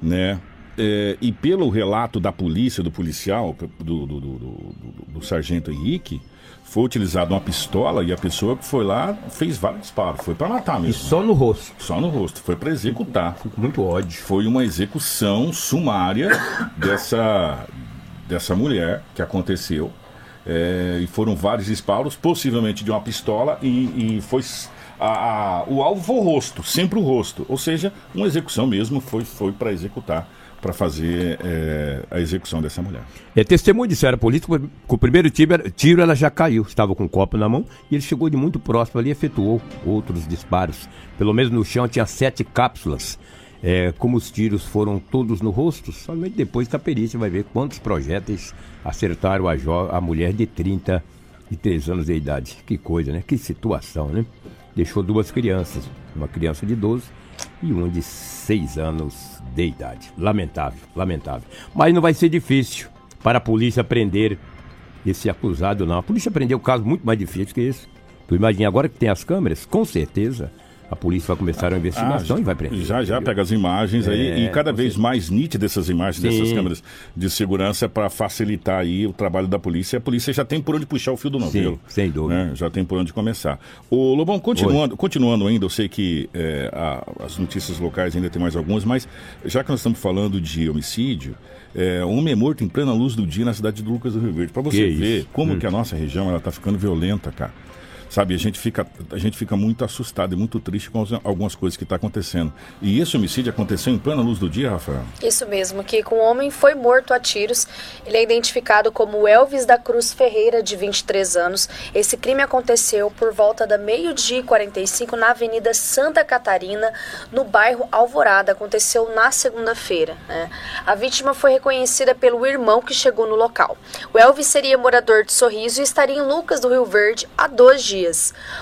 né? É, e pelo relato da polícia, do policial, do, do, do, do, do sargento Henrique, foi utilizada uma pistola e a pessoa que foi lá fez vários disparos. Foi para matar mesmo. E só no rosto. Só no rosto. Foi para executar. Foi com muito ódio. Foi uma execução sumária dessa, dessa mulher que aconteceu. É, e foram vários disparos, possivelmente de uma pistola, e, e foi a, a, o alvo foi o rosto, sempre o rosto. Ou seja, uma execução mesmo, foi, foi para executar, para fazer é, a execução dessa mulher. É testemunho disso, era político, com o primeiro tiro, tiro ela já caiu, estava com um copo na mão, e ele chegou de muito próximo ali e efetuou outros disparos. Pelo menos no chão tinha sete cápsulas. É, como os tiros foram todos no rosto, somente depois da perícia vai ver quantos projéteis acertaram a, jo- a mulher de trinta e três anos de idade. Que coisa, né? Que situação, né? Deixou duas crianças, uma criança de doze e uma de seis anos de idade. Lamentável, lamentável. Mas não vai ser difícil para a polícia prender esse acusado, não. A polícia prendeu um caso muito mais difícil que esse. Tu imagina, agora que tem as câmeras, com certeza a polícia vai começar a investigação ah, e vai prender. Já, já pega as imagens é, aí e cada vez mais nítidas essas imagens, sim, dessas câmeras de segurança para facilitar aí o trabalho da polícia. A polícia já tem por onde puxar o fio do novelo. Sim, sem dúvida. Né? Já tem por onde começar. Ô, Lobão, continuando, continuando ainda, eu sei que é, a, as notícias locais ainda tem mais algumas, mas já que nós estamos falando de homicídio, é, um homem é morto em plena luz do dia na cidade de Lucas do Rio Verde. Para você que ver isso? como hum. que a nossa região ela tá ficando violenta, cara. Sabe, a gente fica, a gente fica muito assustado e muito triste com algumas coisas que estão acontecendo. E esse homicídio aconteceu em plena luz do dia, Rafael? Isso mesmo, Kiko. Um homem foi morto a tiros. Ele é identificado como Elvis da Cruz Ferreira, de vinte e três anos. Esse crime aconteceu por volta da meio-dia e quarenta e cinco na Avenida Santa Catarina, no bairro Alvorada. Aconteceu na segunda-feira, né? A vítima foi reconhecida pelo irmão que chegou no local. O Elvis seria morador de Sorriso e estaria em Lucas do Rio Verde há dois dias.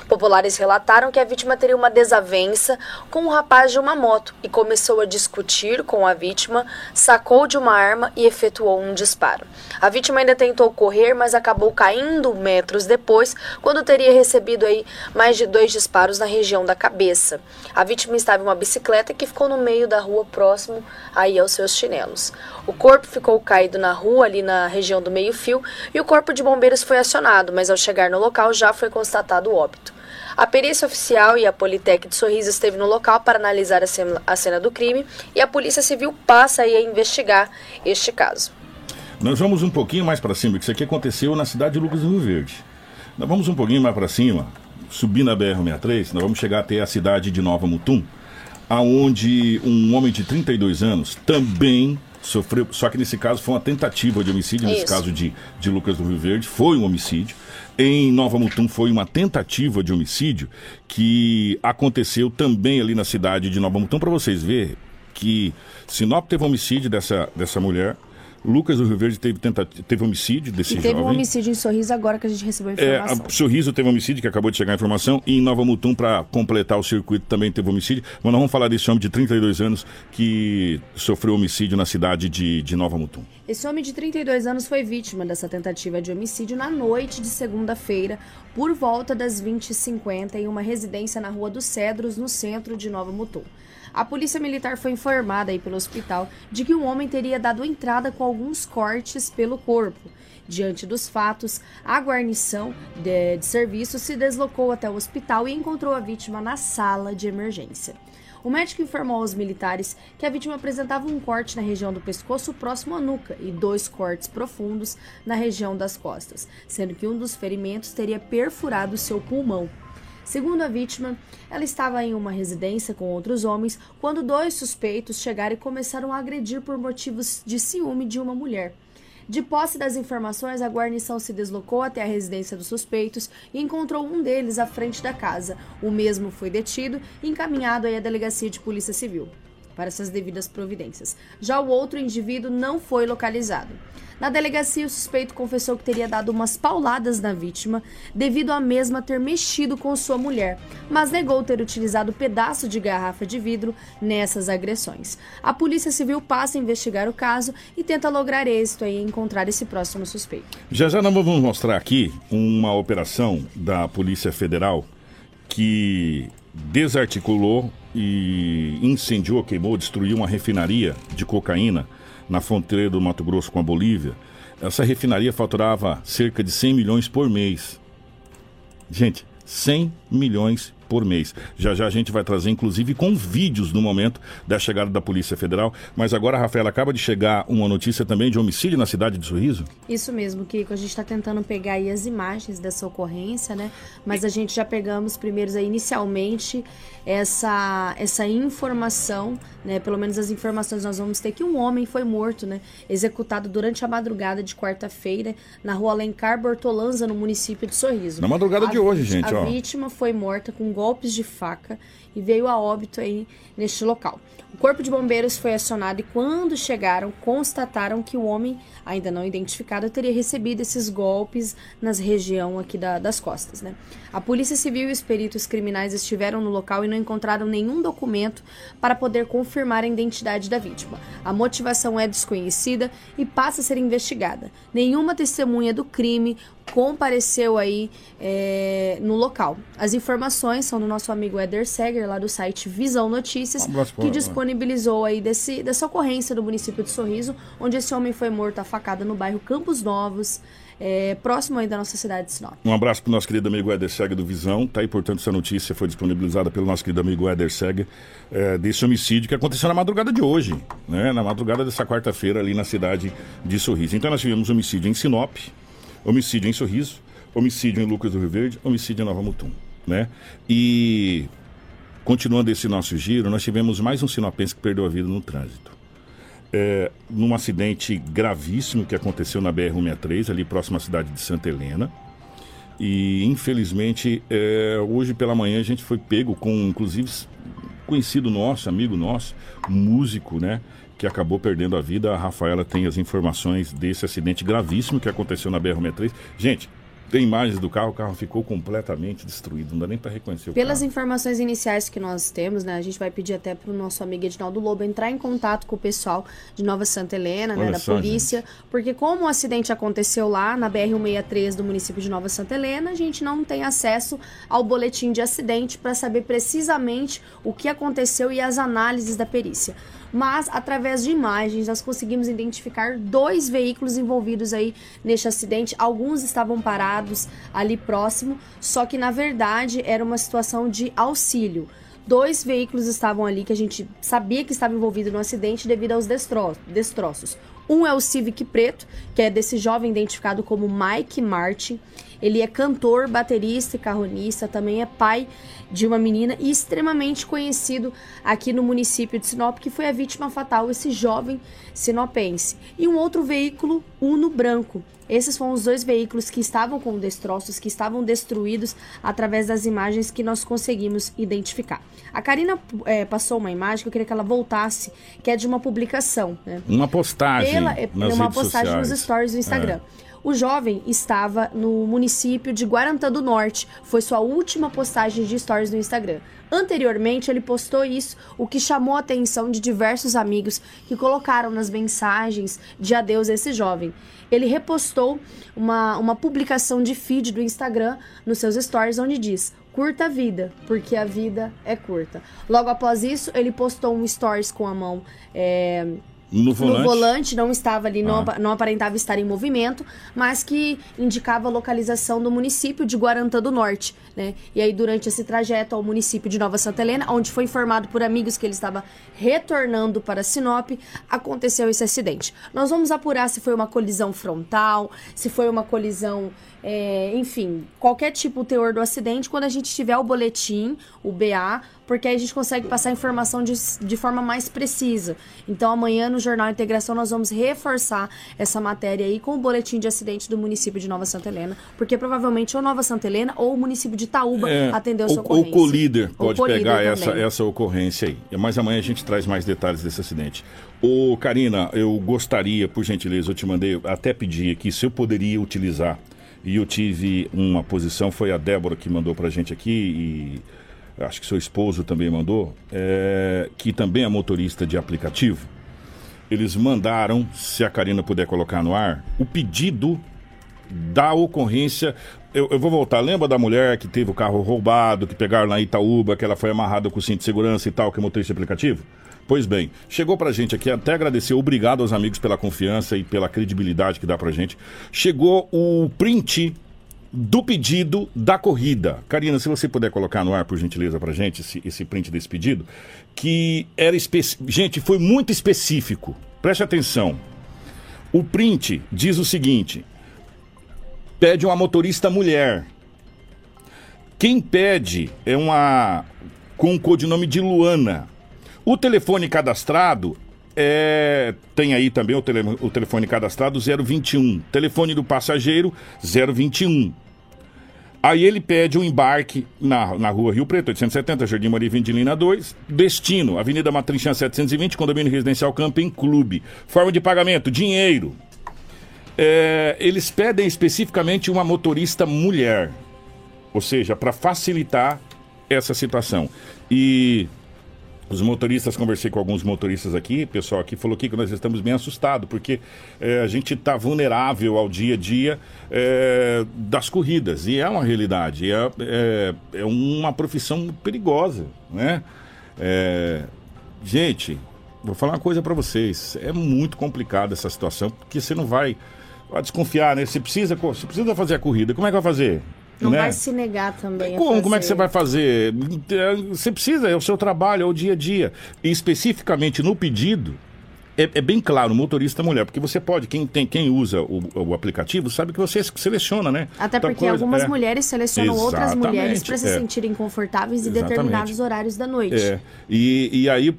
Populares relataram que a vítima teria uma desavença com um rapaz de uma moto e começou a discutir com a vítima, sacou de uma arma e efetuou um disparo. A vítima ainda tentou correr, mas acabou caindo metros depois, quando teria recebido aí mais de dois disparos na região da cabeça. A vítima estava em uma bicicleta que ficou no meio da rua, próximo aí aos seus chinelos. O corpo ficou caído na rua, ali na região do meio-fio, e o Corpo de Bombeiros foi acionado, mas ao chegar no local já foi constatado do óbito. A perícia oficial e a Politec de Sorriso esteve no local para analisar a cena do crime e a Polícia Civil passa aí a investigar este caso. Nós vamos um pouquinho mais para cima, que isso aqui aconteceu na cidade de Lucas do Rio Verde. Nós vamos um pouquinho mais para cima, subindo a B R sessenta e três, nós vamos chegar até a cidade de Nova Mutum, aonde um homem de trinta e dois anos também sofreu, só que nesse caso foi uma tentativa de homicídio, nesse Isso. caso de, de Lucas do Rio Verde, foi um homicídio. Em Nova Mutum foi uma tentativa de homicídio que aconteceu também ali na cidade de Nova Mutum, para vocês verem que Sinop teve homicídio dessa, dessa mulher, Lucas do Rio Verde teve, tenta, teve homicídio desse e teve jovem. Teve um homicídio em Sorriso agora que a gente recebeu a informação. É, a Sorriso teve homicídio, que acabou de chegar a informação, e em Nova Mutum, para completar o circuito, também teve homicídio. Mas nós vamos falar desse homem de trinta e dois anos que sofreu homicídio na cidade de, de Nova Mutum. Esse homem de trinta e dois anos foi vítima dessa tentativa de homicídio na noite de segunda-feira, por volta das vinte e cinquenta, em uma residência na Rua dos Cedros, no centro de Nova Mutum. A polícia militar foi informada aí pelo hospital de que um homem teria dado entrada com alguns cortes pelo corpo. Diante dos fatos, a guarnição de, de serviço se deslocou até o hospital e encontrou a vítima na sala de emergência. O médico informou aos militares que a vítima apresentava um corte na região do pescoço próximo à nuca e dois cortes profundos na região das costas, sendo que um dos ferimentos teria perfurado seu pulmão. Segundo a vítima, ela estava em uma residência com outros homens quando dois suspeitos chegaram e começaram a agredir por motivos de ciúme de uma mulher. De posse das informações, a guarnição se deslocou até a residência dos suspeitos e encontrou um deles à frente da casa. O mesmo foi detido e encaminhado à delegacia de polícia civil para essas devidas providências. Já o outro indivíduo não foi localizado. Na delegacia, o suspeito confessou que teria dado umas pauladas na vítima devido a mesma ter mexido com sua mulher, mas negou ter utilizado pedaço de garrafa de vidro nessas agressões. A Polícia Civil passa a investigar o caso e tenta lograr êxito e encontrar esse próximo suspeito. Já já nós vamos mostrar aqui uma operação da Polícia Federal que desarticulou e incendiou, queimou, destruiu uma refinaria de cocaína na fronteira do Mato Grosso com a Bolívia. Essa refinaria faturava cerca de cem milhões por mês. Gente, cem milhões por mês. Já já a gente vai trazer, inclusive, com vídeos no momento da chegada da Polícia Federal. Mas agora, Rafaela, acaba de chegar uma notícia também de homicídio na cidade de Sorriso? Isso mesmo, Kiko. A gente está tentando pegar aí as imagens dessa ocorrência, né? Mas a gente já pegamos primeiros aí, inicialmente, essa, essa informação, né? Pelo menos as informações nós vamos ter, que um homem foi morto, né? Executado durante a madrugada de quarta-feira na Rua Alencar Bortolanza, no município de Sorriso. Na madrugada a, de hoje, gente, a ó. A vítima foi morta com golpes de faca e veio a óbito aí neste local. O corpo de bombeiros foi acionado e quando chegaram, constataram que o homem, ainda não identificado, teria recebido esses golpes nas região aqui da, das costas, né? A Polícia Civil e os peritos criminais estiveram no local e não encontraram nenhum documento para poder confirmar a identidade da vítima. A motivação é desconhecida e passa a ser investigada. Nenhuma testemunha do crime compareceu aí é, no local. As informações são do nosso amigo Eder Seger, lá do site Visão Notícias, que disponibilizou aí desse, dessa ocorrência do município de Sorriso, onde esse homem foi morto à facada no bairro Campos Novos, é, próximo aí da nossa cidade de Sinop. Um abraço para o nosso querido amigo Eder Seger do Visão. Tá aí, portanto, essa notícia foi disponibilizada pelo nosso querido amigo Eder Seger, é, desse homicídio que aconteceu na madrugada de hoje, né? Na madrugada dessa quarta-feira ali na cidade de Sorriso. Então nós tivemos homicídio em Sinop, homicídio em Sorriso, homicídio em Lucas do Rio Verde, homicídio em Nova Mutum, né? E continuando esse nosso giro, nós tivemos mais um sinopense que perdeu a vida no trânsito. É, num acidente gravíssimo que aconteceu na B R cento e sessenta e três, ali próximo à cidade de Santa Helena. E, infelizmente, é, hoje pela manhã a gente foi pego com, inclusive, conhecido nosso, amigo nosso, músico, né? Que acabou perdendo a vida. A Rafaela tem as informações desse acidente gravíssimo que aconteceu na B R cento e sessenta e três. Gente, tem imagens do carro, o carro ficou completamente destruído, não dá nem para reconhecer o carro. Pelas informações iniciais que nós temos, né, a gente vai pedir até para o nosso amigo Edinaldo Lobo entrar em contato com o pessoal de Nova Santa Helena, né, da polícia, gente. Porque como o acidente aconteceu lá na B R cento e sessenta e três do município de Nova Santa Helena, a gente não tem acesso ao boletim de acidente para saber precisamente o que aconteceu e as análises da perícia. Mas, através de imagens, nós conseguimos identificar dois veículos envolvidos aí neste acidente. Alguns estavam parados ali próximo, só que, na verdade, era uma situação de auxílio. Dois veículos estavam ali que a gente sabia que estava envolvido no acidente devido aos destro- destroços. Um é o Civic preto, que é desse jovem identificado como Mike Martin. Ele é cantor, baterista e carronista, também é pai de uma menina e extremamente conhecido aqui no município de Sinop, que foi a vítima fatal, esse jovem sinopense. E um outro veículo, Uno branco. Esses foram os dois veículos que estavam com destroços, que estavam destruídos através das imagens que nós conseguimos identificar. A Karina é, passou uma imagem que eu queria que ela voltasse, que é de uma publicação. Né? Uma postagem Pela, é, nas Uma redes postagem sociais. Nos stories do Instagram. É. O jovem estava no município de Guarantã do Norte. Foi sua última postagem de stories no Instagram. Anteriormente, ele postou isso, o que chamou a atenção de diversos amigos que colocaram nas mensagens de adeus a esse jovem. Ele repostou uma, uma publicação de feed do Instagram nos seus stories, onde diz: curta a vida, porque a vida é curta. Logo após isso, ele postou um stories com a mão... É... No volante. no volante, não estava ali, não, ah. não aparentava estar em movimento, mas que indicava a localização do município de Guarantã do Norte, né? E aí, durante esse trajeto ao município de Nova Santa Helena, onde foi informado por amigos que ele estava retornando para Sinop, aconteceu esse acidente. Nós vamos apurar se foi uma colisão frontal, se foi uma colisão... É, enfim, qualquer tipo, o teor do acidente, quando a gente tiver o boletim, o B A, porque aí a gente consegue passar a informação de, de forma mais precisa. Então, amanhã no Jornal Integração nós vamos reforçar essa matéria aí com o boletim de acidente do município de Nova Santa Helena, porque provavelmente ou Nova Santa Helena ou o município de Itaúba é, atendeu essa ocorrência. Ou o Colíder pode o pegar essa, essa ocorrência aí. Mas amanhã a gente traz mais detalhes desse acidente. Ô, Karina, eu gostaria, por gentileza, eu te mandei, até pedir aqui se eu poderia utilizar. E eu tive uma posição, foi a Débora que mandou pra gente aqui, e acho que seu esposo também mandou, é, que também é motorista de aplicativo. Eles mandaram, se a Karina puder colocar no ar, o pedido da ocorrência. Eu, eu vou voltar, lembra da mulher que teve o carro roubado, que pegaram lá em Itaúba, que ela foi amarrada com o cinto de segurança e tal, que é motorista de aplicativo? Pois bem, chegou pra gente aqui, até agradecer, obrigado aos amigos pela confiança e pela credibilidade que dá pra gente. Chegou o print do pedido da corrida. Karina, se você puder colocar no ar, por gentileza, pra gente, esse, esse print desse pedido, que era especi... Gente, foi muito específico. Preste atenção. O print diz o seguinte: pede uma motorista mulher. Quem pede é uma com o codinome de Luana. O telefone cadastrado, é... tem aí também o, tele... o telefone cadastrado zero vinte e um, telefone do passageiro zero vinte e um. Aí ele pede um embarque na, na Rua Rio Preto, oitocentos e setenta, Jardim Maria Vindilina dois, destino, Avenida Matrinchã setecentos e vinte, condomínio residencial Camping Club. Forma de pagamento, dinheiro. É... Eles pedem especificamente uma motorista mulher, ou seja, para facilitar essa situação. E... Os motoristas, conversei com alguns motoristas aqui, pessoal aqui falou aqui que nós estamos bem assustados, porque é, a gente está vulnerável ao dia a dia é, das corridas, e é uma realidade, é, é, é uma profissão perigosa, né? É, gente, vou falar uma coisa para vocês, é muito complicada essa situação, porque você não vai, vai desconfiar, né? Você precisa, você precisa fazer a corrida, como é que vai fazer? Não, né? Vai se negar também. Como, como é que você vai fazer? Você precisa, é o seu trabalho, é o dia a dia. E especificamente no pedido, é, é bem claro, motorista mulher. Porque você pode, quem, tem, quem usa o, o aplicativo sabe que você seleciona, né? Até porque coisa, algumas é. mulheres selecionam Exatamente, outras mulheres para se é. sentirem confortáveis em Exatamente. determinados horários da noite. É. E, e aí,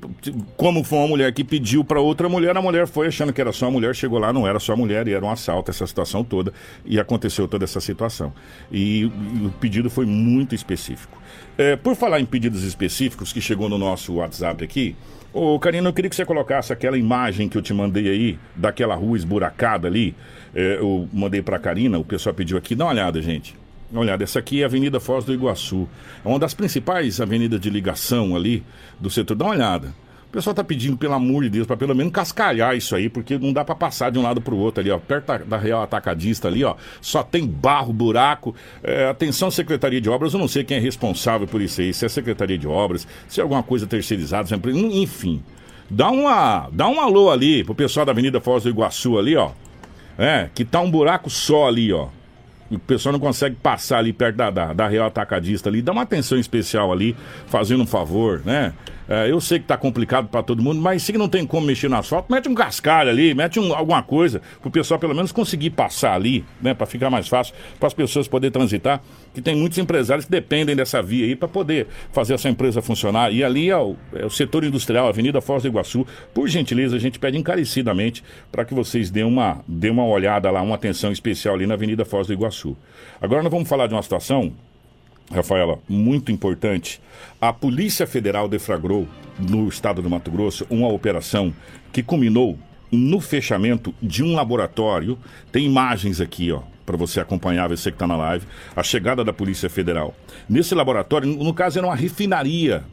como foi uma mulher que pediu para outra mulher, a mulher foi achando que era só a mulher, chegou lá, não era só a mulher, e era um assalto, essa situação toda. E aconteceu toda essa situação. E, e o pedido foi muito específico. É, por falar em pedidos específicos que chegou no nosso WhatsApp aqui, ô, Karina, eu queria que você colocasse aquela imagem que eu te mandei aí, daquela rua esburacada ali. É, eu mandei pra Karina, o pessoal pediu aqui. Dá uma olhada, gente. Dá uma olhada. Essa aqui é a Avenida Foz do Iguaçu. É uma das principais avenidas de ligação ali do setor. Dá uma olhada. O pessoal tá pedindo, pelo amor de Deus, pra pelo menos cascalhar isso aí, porque não dá pra passar de um lado pro outro ali, ó. Perto da Real Atacadista ali, ó. Só tem barro, buraco. É, atenção, Secretaria de Obras. Eu não sei quem é responsável por isso aí. Se é Secretaria de Obras, se é alguma coisa terceirizada, sempre... enfim. Dá, uma, dá um alô ali pro pessoal da Avenida Foz do Iguaçu ali, ó. É, que tá um buraco só ali, ó. O pessoal não consegue passar ali perto da, da, da Real Atacadista ali. Dá uma atenção especial ali, fazendo um favor, né? É, eu sei que tá complicado pra todo mundo, mas se não tem como mexer no asfalto, mete um cascalho ali, mete um, alguma coisa, pro pessoal pelo menos conseguir passar ali, né, pra ficar mais fácil, para as pessoas poderem transitar, que tem muitos empresários que dependem dessa via aí pra poder fazer essa empresa funcionar. E ali é o, é o setor industrial, Avenida Foz do Iguaçu. Por gentileza, a gente pede encarecidamente para que vocês dêem uma, dêem uma olhada lá, uma atenção especial ali na Avenida Foz do Iguaçu. Agora nós vamos falar de uma situação, Rafaela, muito importante. A Polícia Federal deflagrou no estado do Mato Grosso uma operação que culminou no fechamento de um laboratório. Tem imagens aqui, ó, para você acompanhar, você que está na live, a chegada da Polícia Federal. Nesse laboratório, no caso era uma refinaria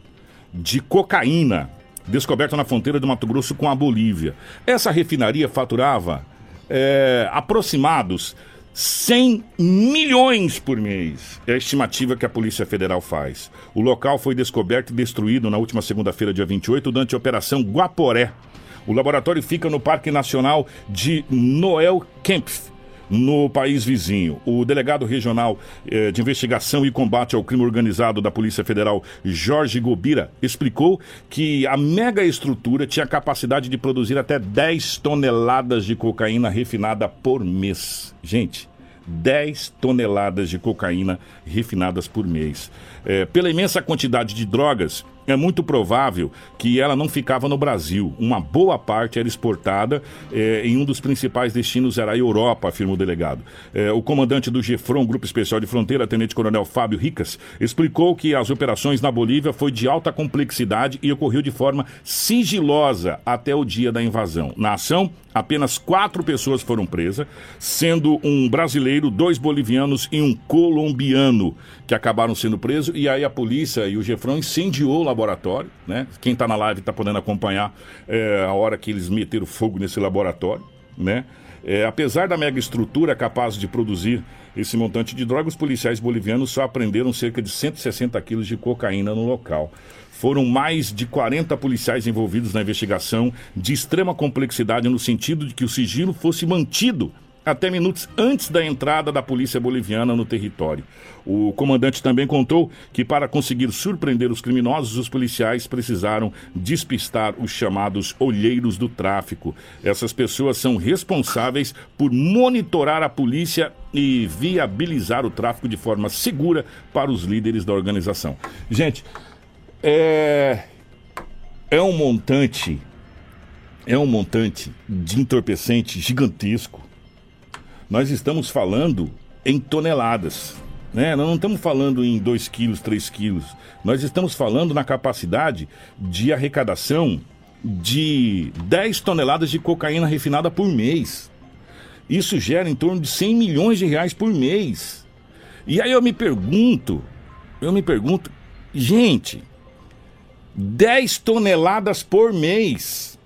de cocaína, descoberta na fronteira do Mato Grosso com a Bolívia. Essa refinaria faturava é, aproximados cem milhões por mês. É a estimativa que a Polícia Federal faz. O local foi descoberto e destruído na última segunda-feira, dia vinte e oito, durante a Operação Guaporé. O laboratório fica no Parque Nacional de Noel Kempf, no país vizinho. O delegado regional eh, de investigação e combate ao crime organizado da Polícia Federal, Jorge Gobira, explicou que a mega estrutura tinha capacidade de produzir até dez toneladas de cocaína refinada por mês. Gente, dez toneladas de cocaína refinadas por mês. É, pela imensa quantidade de drogas, é muito provável que ela não ficava no Brasil. Uma boa parte era exportada é, em um dos principais destinos era a Europa, afirmou o delegado. É, o comandante do GEFRON, Grupo Especial de Fronteira, tenente-coronel Fábio Ricas, explicou que as operações na Bolívia foi de alta complexidade e ocorreu de forma sigilosa até o dia da invasão. Na ação, apenas quatro pessoas foram presas, sendo um brasileiro, dois bolivianos e um colombiano que acabaram sendo presos. E aí a polícia e o GEFRON incendiou o laboratório, né? Quem está na live está podendo acompanhar é, a hora que eles meteram fogo nesse laboratório, né? É, apesar da mega estrutura capaz de produzir esse montante de drogas, os policiais bolivianos só apreenderam cerca de cento e sessenta quilos de cocaína no local. Foram mais de quarenta policiais envolvidos na investigação de extrema complexidade, no sentido de que o sigilo fosse mantido até minutos antes da entrada da polícia boliviana no território. O comandante também contou que, para conseguir surpreender os criminosos, os policiais precisaram despistar os chamados olheiros do tráfico. Essas pessoas são responsáveis por monitorar a polícia e viabilizar o tráfico de forma segura para os líderes da organização. Gente, é, é um montante, é um montante de entorpecente gigantesco. Nós estamos falando em toneladas, né? Nós não estamos falando em dois quilos, três quilos. Nós estamos falando na capacidade de arrecadação de dez toneladas de cocaína refinada por mês. Isso gera em torno de cem milhões de reais por mês. E aí eu me pergunto, eu me pergunto, gente, dez toneladas por mês.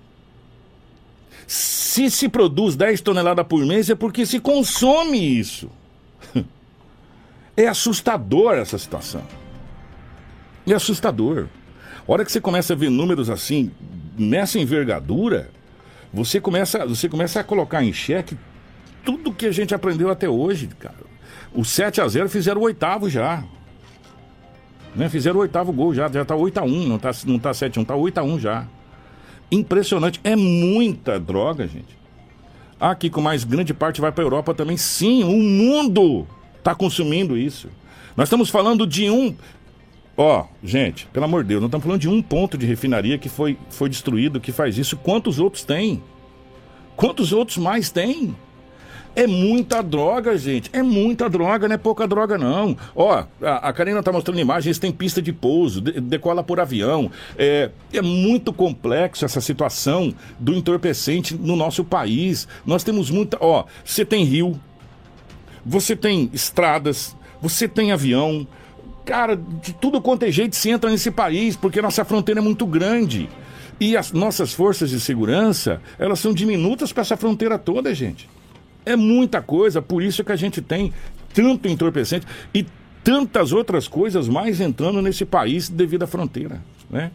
Se se produz dez toneladas por mês é porque se consome isso. É assustador essa situação. É assustador. A hora que você começa a ver números assim, nessa envergadura, você começa, você começa a colocar em xeque tudo que a gente aprendeu até hoje, cara. O sete a zero fizeram o oitavo já. Né? Fizeram o oitavo gol já. Já está oito a um, não está não tá sete a um, está oito a um já. Impressionante, é muita droga, gente. Aqui com mais grande parte vai para a Europa também. Sim, o mundo está consumindo isso. Nós estamos falando de um... Ó, oh, gente, pelo amor de Deus, nós estamos falando de um ponto de refinaria que foi, foi destruído, que faz isso. Quantos outros tem? Quantos outros mais tem? É muita droga, gente. É muita droga, não é pouca droga, não. Ó, a, a Karina tá mostrando imagens, tem pista de pouso, de, decola por avião. É, é muito complexo essa situação do entorpecente no nosso país. Nós temos muita... Ó, você tem rio, você tem estradas, você tem avião. Cara, de tudo quanto é jeito se entra nesse país, porque nossa fronteira é muito grande. E as nossas forças de segurança, elas são diminutas para essa fronteira toda, gente. É muita coisa, por isso que a gente tem tanto entorpecente e tantas outras coisas mais entrando nesse país devido à fronteira, né?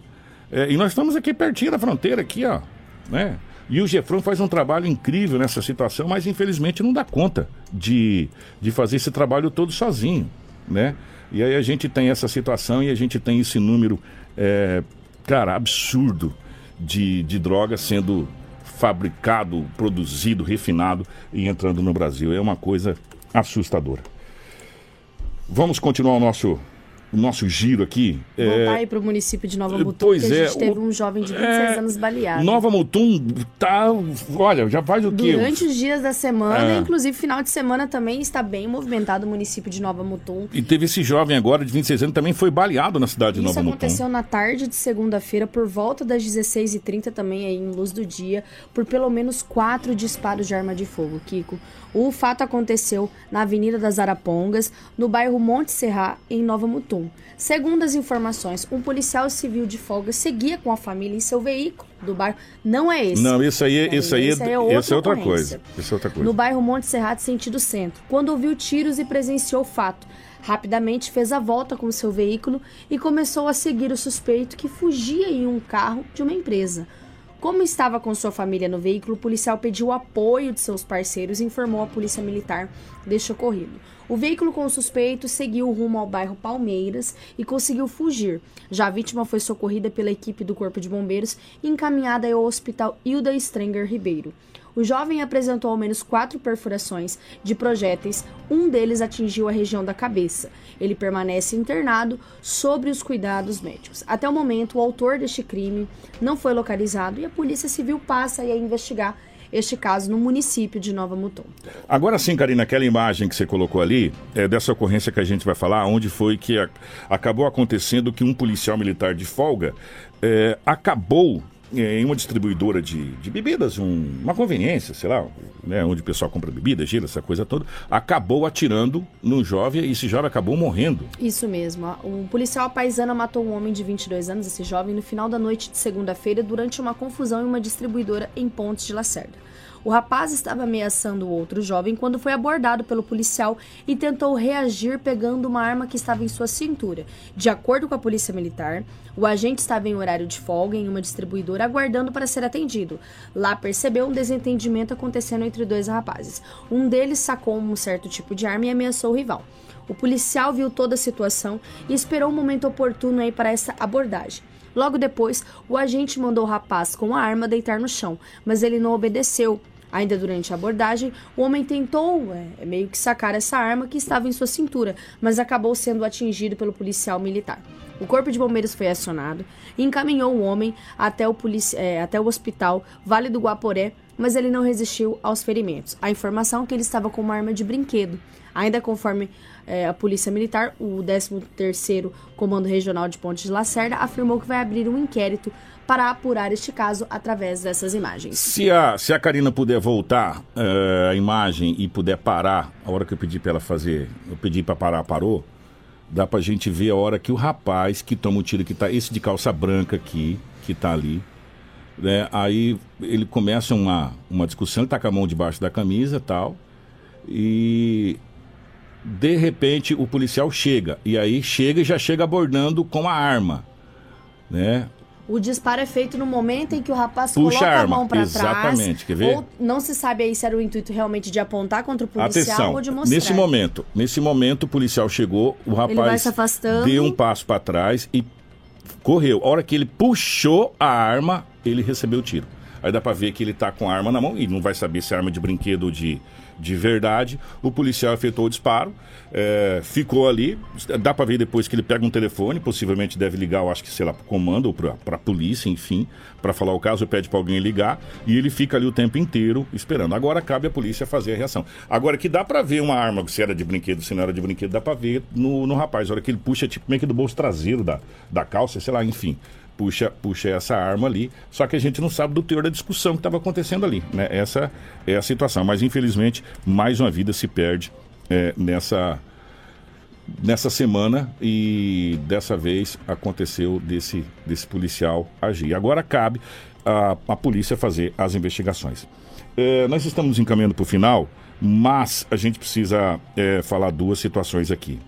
É, e nós estamos aqui pertinho da fronteira, aqui, ó, né? E o GEFRON faz um trabalho incrível nessa situação, mas infelizmente não dá conta de, de fazer esse trabalho todo sozinho, né? E aí a gente tem essa situação e a gente tem esse número é, cara, absurdo de, de droga sendo fabricado, produzido, refinado e entrando no Brasil. É uma coisa assustadora. Vamos continuar o nosso... O nosso giro aqui... Voltar é... aí para o município de Nova Mutum, pois porque é, a gente teve o... um jovem de vinte e seis é... anos baleado. Nova Mutum tá... Olha, já faz o quê? Durante os dias da semana, é... inclusive final de semana também, está bem movimentado o município de Nova Mutum. E teve esse jovem agora de vinte e seis anos, também foi baleado na cidade de Isso Nova Mutum. Isso aconteceu na tarde de segunda-feira, por volta das dezesseis e trinta também, aí, em luz do dia, por pelo menos quatro disparos de arma de fogo, Kiko. O fato aconteceu na Avenida das Arapongas, no bairro Monte Serrat, em Nova Mutum. Segundo as informações, um policial civil de folga seguia com a família em seu veículo do bairro. Não é esse. Não, isso aí é, isso aí, isso aí é, outra, isso é outra coisa. Isso é outra coisa. No bairro Monte Serrat, sentido centro. Quando ouviu tiros e presenciou o fato, rapidamente fez a volta com seu veículo e começou a seguir o suspeito, que fugia em um carro de uma empresa. Como estava com sua família no veículo, o policial pediu apoio de seus parceiros e informou a polícia militar deste ocorrido. O veículo com o suspeito seguiu rumo ao bairro Palmeiras e conseguiu fugir. Já a vítima foi socorrida pela equipe do Corpo de Bombeiros e encaminhada ao Hospital Hilda Strenger Ribeiro. O jovem apresentou ao menos quatro perfurações de projéteis, um deles atingiu a região da cabeça. Ele permanece internado sobre os cuidados médicos. Até o momento, o autor deste crime não foi localizado e a Polícia Civil passa a investigar este caso no município de Nova Mutum. Agora sim, Karina, aquela imagem que você colocou ali, é dessa ocorrência que a gente vai falar, onde foi que a, acabou acontecendo que um policial militar de folga é, acabou... em uma distribuidora de, de bebidas, um, uma conveniência, sei lá, né, onde o pessoal compra bebida, gira, essa coisa toda, acabou atirando no jovem e esse jovem acabou morrendo. Isso mesmo. Um policial paisana matou um homem de vinte e dois anos, esse jovem, no final da noite de segunda-feira, durante uma confusão em uma distribuidora em Pontes de Lacerda. O rapaz estava ameaçando o outro jovem quando foi abordado pelo policial e tentou reagir pegando uma arma que estava em sua cintura. De acordo com a polícia militar, o agente estava em horário de folga em uma distribuidora aguardando para ser atendido. Lá percebeu um desentendimento acontecendo entre dois rapazes. Um deles sacou um certo tipo de arma e ameaçou o rival. O policial viu toda a situação e esperou o momento oportuno aí para essa abordagem. Logo depois, o agente mandou o rapaz com a arma deitar no chão, mas ele não obedeceu. Ainda durante a abordagem, o homem tentou é, meio que sacar essa arma que estava em sua cintura, mas acabou sendo atingido pelo policial militar. O Corpo de Bombeiros foi acionado e encaminhou o homem até o, polici- é, até o hospital Vale do Guaporé, mas ele não resistiu aos ferimentos. A informação é que ele estava com uma arma de brinquedo. Ainda conforme é, a Polícia Militar, o décimo terceiro Comando Regional de Pontes de Lacerda afirmou que vai abrir um inquérito para apurar este caso através dessas imagens. Se a, se a Karina puder voltar uh, a imagem e puder parar, a hora que eu pedi para ela fazer, eu pedi para parar, parou, dá para a gente ver a hora que o rapaz que toma o tiro, que tá esse de calça branca aqui, que tá ali, né, aí ele começa uma, uma discussão, ele tá com a mão debaixo da camisa e tal, e... de repente o policial chega, e aí chega e já chega abordando com a arma, né? O disparo é feito no momento em que o rapaz puxa coloca a, a mão para trás. Exatamente, quer ver? Ou não se sabe aí se era o intuito realmente de apontar contra o policial. Atenção, ou de mostrar. Nesse momento, nesse momento o policial chegou, o rapaz deu um passo para trás e correu. A hora que ele puxou a arma, ele recebeu o tiro. Aí dá pra ver que ele tá com a arma na mão e não vai saber se é arma de brinquedo ou de, de verdade. O policial efetuou o disparo, é, ficou ali. Dá pra ver depois que ele pega um telefone, possivelmente deve ligar, eu acho que, sei lá, pro comando ou pra, pra polícia, enfim, pra falar o caso, pede pra alguém ligar. E ele fica ali o tempo inteiro esperando. Agora cabe a polícia fazer a reação. Agora que dá pra ver uma arma, se era de brinquedo, se não era de brinquedo, dá pra ver no, no rapaz. A hora que ele puxa, tipo, meio que do bolso traseiro da, da calça, sei lá, enfim. Puxa, puxa essa arma ali, só que a gente não sabe do teor da discussão que estava acontecendo ali, né? Essa é a situação, mas infelizmente mais uma vida se perde é, nessa, nessa semana e dessa vez aconteceu desse, desse policial agir. Agora cabe a, a polícia fazer as investigações. É, nós estamos encaminhando para o final, mas a gente precisa é, falar duas situações aqui.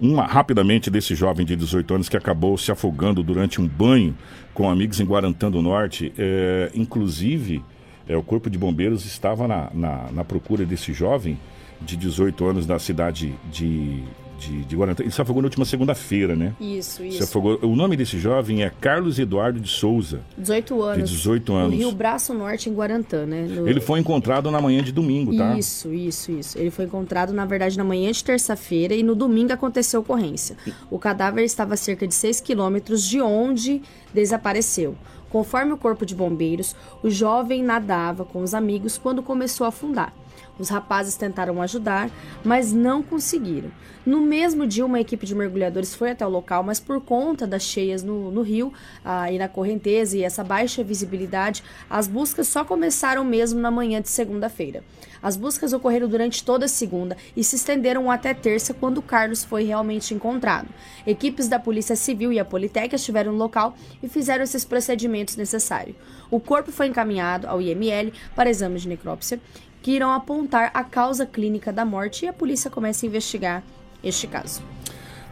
Uma, rapidamente, desse jovem de dezoito anos que acabou se afogando durante um banho com amigos em Guarantã do Norte. É, inclusive, é, o Corpo de Bombeiros estava na, na, na procura desse jovem de dezoito anos da cidade de de, de Guarantã. Ele se afogou na última segunda-feira, né? Isso, isso. Se afogou. O nome desse jovem é Carlos Eduardo de Souza. dezoito anos. De dezoito anos. No Rio Braço Norte, em Guarantã, né? No... Ele foi encontrado na manhã de domingo, tá? Isso, isso, isso. Ele foi encontrado, na verdade, na manhã de terça-feira e no domingo aconteceu a ocorrência. O cadáver estava a cerca de seis quilômetros de onde desapareceu. Conforme o corpo de bombeiros, o jovem nadava com os amigos quando começou a afundar. Os rapazes tentaram ajudar, mas não conseguiram. No mesmo dia, uma equipe de mergulhadores foi até o local, mas por conta das cheias no, no rio ah, e na correnteza e essa baixa visibilidade, as buscas só começaram mesmo na manhã de segunda-feira. As buscas ocorreram durante toda a segunda e se estenderam até terça, quando Carlos foi realmente encontrado. Equipes da Polícia Civil e a Politec estiveram no local e fizeram esses procedimentos necessários. O corpo foi encaminhado ao I M L para exames de necrópsia, que irão apontar a causa clínica da morte e a polícia começa a investigar este caso.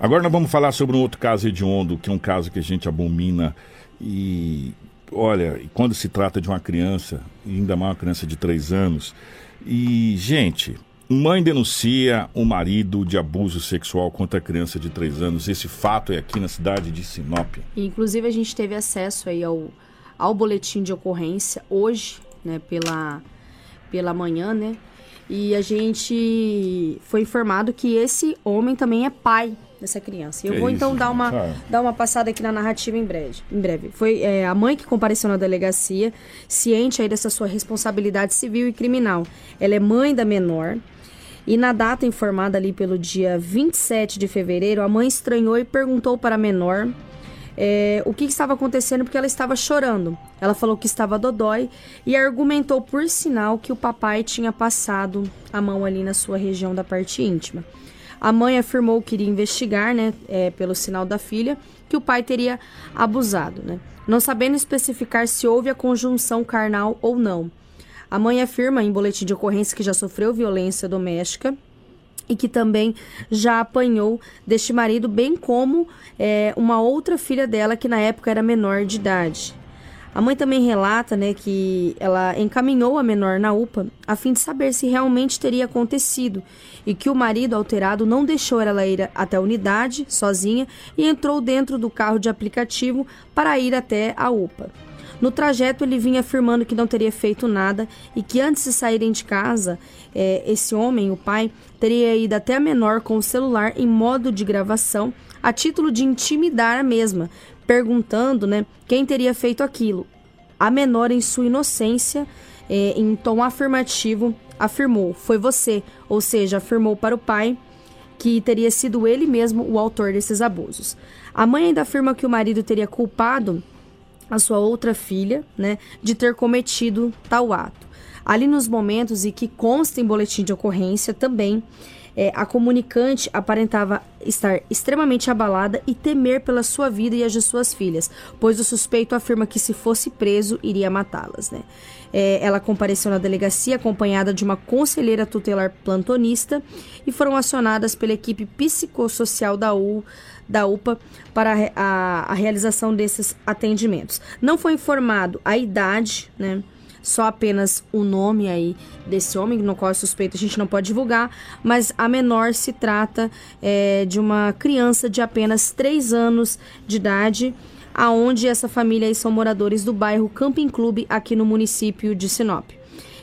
Agora nós vamos falar sobre um outro caso hediondo, que é um caso que a gente abomina e, olha, quando se trata de uma criança, ainda mais uma criança de três anos, e, gente, mãe denuncia o marido de abuso sexual contra a criança de três anos. Esse fato é aqui na cidade de Sinop. Inclusive a gente teve acesso aí ao, ao boletim de ocorrência hoje, né, pela... pela manhã, né? E a gente foi informado que esse homem também é pai dessa criança. E eu vou então dar uma, dar uma passada aqui na narrativa em breve. Em breve. Foi é, a mãe que compareceu na delegacia, ciente aí dessa sua responsabilidade civil e criminal. Ela é mãe da menor. E na data informada ali pelo dia vinte e sete de fevereiro, a mãe estranhou e perguntou para a menor... É, o que estava acontecendo, porque ela estava chorando. Ela falou que estava dodói e argumentou por sinal que o papai tinha passado a mão ali na sua região da parte íntima. A mãe afirmou que iria investigar, né, é, pelo sinal da filha, que o pai teria abusado, né, não sabendo especificar se houve a conjunção carnal ou não. A mãe afirma em boletim de ocorrência que já sofreu violência doméstica e que também já apanhou deste marido, bem como é, uma outra filha dela, que na época era menor de idade. A mãe também relata, né, que ela encaminhou a menor na U P A a fim de saber se realmente teria acontecido e que o marido alterado não deixou ela ir até a unidade sozinha e entrou dentro do carro de aplicativo para ir até a U P A. No trajeto, ele vinha afirmando que não teria feito nada e que antes de saírem de casa, é, esse homem, o pai, teria ido até a menor com o celular em modo de gravação a título de intimidar a mesma, perguntando, né, quem teria feito aquilo. A menor, em sua inocência, é, em tom afirmativo, afirmou, foi você, ou seja, afirmou para o pai que teria sido ele mesmo o autor desses abusos. A mãe ainda afirma que o marido teria culpado a sua outra filha, né, de ter cometido tal ato. Ali nos momentos e que consta em boletim de ocorrência também, é, a comunicante aparentava estar extremamente abalada e temer pela sua vida e as de suas filhas, pois o suspeito afirma que se fosse preso, iria matá-las, né? É, ela compareceu na delegacia acompanhada de uma conselheira tutelar plantonista e foram acionadas pela equipe psicossocial da, U, da U P A para a, a realização desses atendimentos. Não foi informado a idade, né? Só apenas o nome aí desse homem, no qual é suspeito, a gente não pode divulgar, mas a menor se trata é, de uma criança de apenas três anos de idade, aonde essa família aí são moradores do bairro Camping Club, aqui no município de Sinop.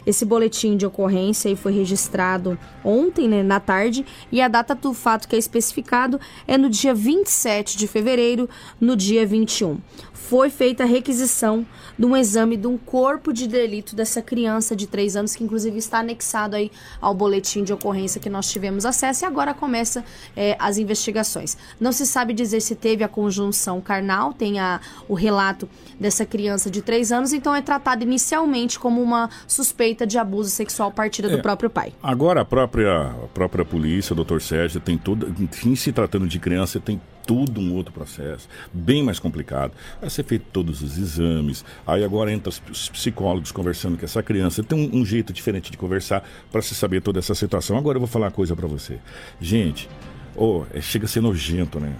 Esse boletim de ocorrência aí foi registrado ontem, né, na tarde, e a data do fato que é especificado é no dia vinte e sete de fevereiro, no dia vinte e um. Foi feita a requisição de um exame de um corpo de delito dessa criança de três anos, que inclusive está anexado aí ao boletim de ocorrência que nós tivemos acesso, e agora começa é, as investigações. Não se sabe dizer se teve a conjunção carnal, tem a, o relato dessa criança de três anos, então é tratado inicialmente como uma suspeita de abuso sexual partida é, do próprio pai. Agora a própria, a própria polícia, o doutor Sérgio, tem tudo, enfim, se tratando de criança, tem tudo um outro processo, bem mais complicado. Vai ser feito todos os exames, aí agora entra os psicólogos conversando com essa criança, tem um, um jeito diferente de conversar para se saber toda essa situação. Agora eu vou falar uma coisa para você. Gente, oh, é, chega a ser nojento, né?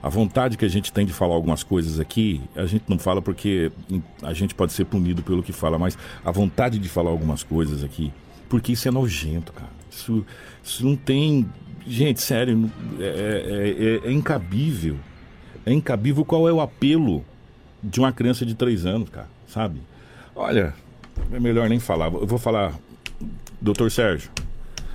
A vontade que a gente tem de falar algumas coisas aqui, a gente não fala porque a gente pode ser punido pelo que fala, mas a vontade de falar algumas coisas aqui, porque isso é nojento, cara. Isso, isso não tem... Gente, sério, é, é, é incabível. É incabível qual é o apelo de uma criança de três anos, cara, sabe? Olha, é melhor nem falar. Eu vou falar, doutor Sérgio.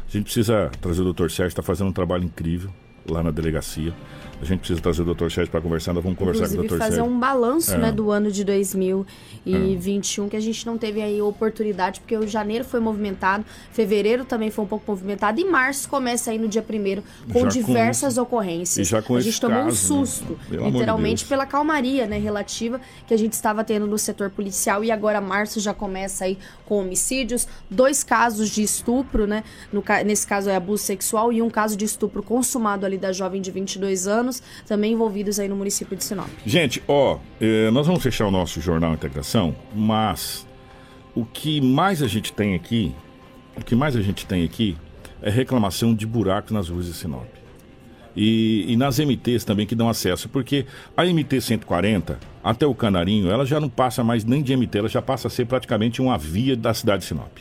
A gente precisa trazer o doutor Sérgio, está fazendo um trabalho incrível lá na delegacia. A gente precisa trazer o doutor Sérgio para conversar, nós vamos conversar Inclusive, com o doutor Sérgio. Inclusive, fazer um balanço é. né, do ano de dois mil e vinte e um, é. que a gente não teve aí oportunidade, porque o janeiro foi movimentado, fevereiro também foi um pouco movimentado, e março começa aí no dia primeiro, com já diversas com... ocorrências. E já com a gente tomou caso, um susto, né? literalmente, de pela calmaria né, relativa que a gente estava tendo no setor policial, e agora março já começa aí com homicídios, dois casos de estupro, né, no, nesse caso é abuso sexual, e um caso de estupro consumado ali da jovem de vinte e dois anos, também envolvidos aí no município de Sinop. Gente, ó, eh, nós vamos fechar o nosso Jornal Integração, mas o que mais a gente tem aqui, o que mais a gente tem aqui é reclamação de buracos nas ruas de Sinop. E, e nas M Ts também que dão acesso, porque a M T cento e quarenta, até o Canarinho, ela já não passa mais nem de M T, ela já passa a ser praticamente uma via da cidade de Sinop.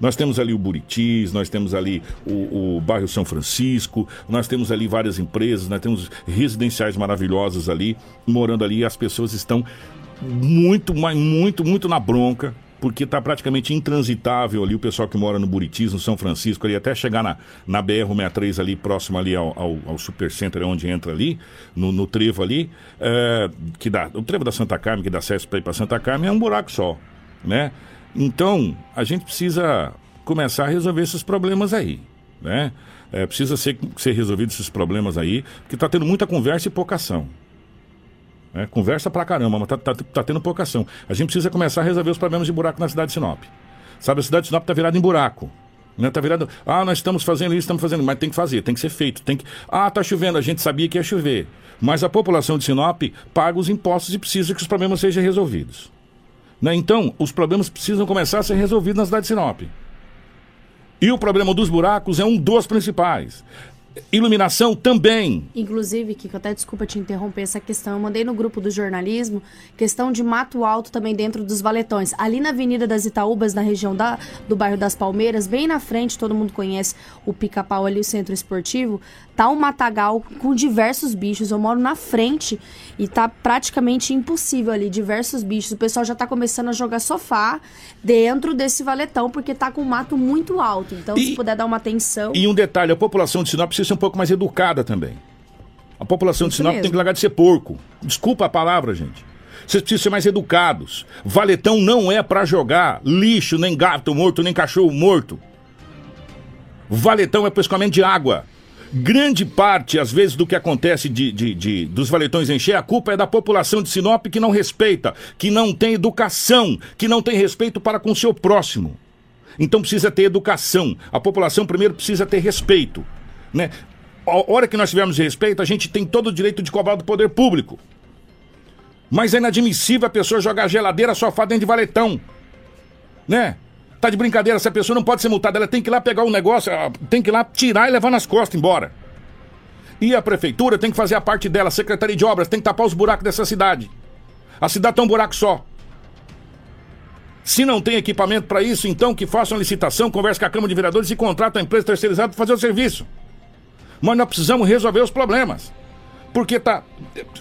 Nós temos ali o Buritis, nós temos ali o, o bairro São Francisco, nós temos ali várias empresas, nós temos residenciais maravilhosos ali, morando ali, e as pessoas estão muito, mas muito, muito na bronca, porque está praticamente intransitável ali o pessoal que mora no Buritis, no São Francisco, ali até chegar na, na B R cento e sessenta e três ali, próximo ali ao, ao, ao Supercenter, onde entra ali, no, no trevo ali, é, que dá, o trevo da Santa Carmen, que dá acesso para ir para Santa Carmen, é um buraco só, né? Então, a gente precisa começar a resolver esses problemas aí, né? É, precisa ser, ser resolvido esses problemas aí, porque tá tendo muita conversa e pouca ação. É, conversa pra caramba, mas tá, tá, tá tendo pouca ação. A gente precisa começar a resolver os problemas de buraco na cidade de Sinop. Sabe, a cidade de Sinop tá virada em buraco. Né? Tá virada... Ah, nós estamos fazendo isso, estamos fazendo... Mas tem que fazer, tem que ser feito. Tem que... Ah, tá chovendo, a gente sabia que ia chover. Mas a população de Sinop paga os impostos e precisa que os problemas sejam resolvidos. Né? Então, os problemas precisam começar a ser resolvidos na cidade de Sinop. E o problema dos buracos é um dos principais. Iluminação também. Inclusive, Kiko, até desculpa te interromper essa questão. Eu mandei no grupo do jornalismo questão de mato alto também dentro dos valetões. Ali na Avenida das Itaúbas, na região da, do bairro das Palmeiras, bem na frente, todo mundo conhece o Pica-Pau ali, o centro esportivo, tá um matagal com diversos bichos. Eu moro na frente e tá praticamente impossível ali, diversos bichos. O pessoal já tá começando a jogar sofá dentro desse valetão, porque tá com mato muito alto. Então, e, se puder dar uma atenção... E um detalhe, a população de Sinop precisa ser um pouco mais educada também. A população Isso de Sinop mesmo. Tem que largar de ser porco. Desculpa a palavra, gente. Vocês precisam ser mais educados. Valetão não é pra jogar lixo, nem gato morto, nem cachorro morto. Valetão é pescamento de água. Grande parte, às vezes, do que acontece de, de, de, dos valetões encher, a culpa é da população de Sinop, que não respeita, que não tem educação, que não tem respeito para com o seu próximo. Então precisa ter educação. A população primeiro precisa ter respeito. Né? A hora que nós tivermos respeito, a gente tem todo o direito de cobrar do poder público. Mas é inadmissível a pessoa jogar geladeira, sofá dentro de valetão, né? Tá de brincadeira, essa pessoa não pode ser multada. Ela tem que ir lá pegar o negócio, tem que ir lá tirar e levar nas costas, embora. E a prefeitura tem que fazer a parte dela. A Secretaria de Obras tem que tapar os buracos dessa cidade. A cidade tá um buraco só. Se não tem equipamento para isso, então que façam licitação, converse com a Câmara de Vereadores e contratem a empresa terceirizada para fazer o serviço. Mas nós precisamos resolver os problemas. Porque tá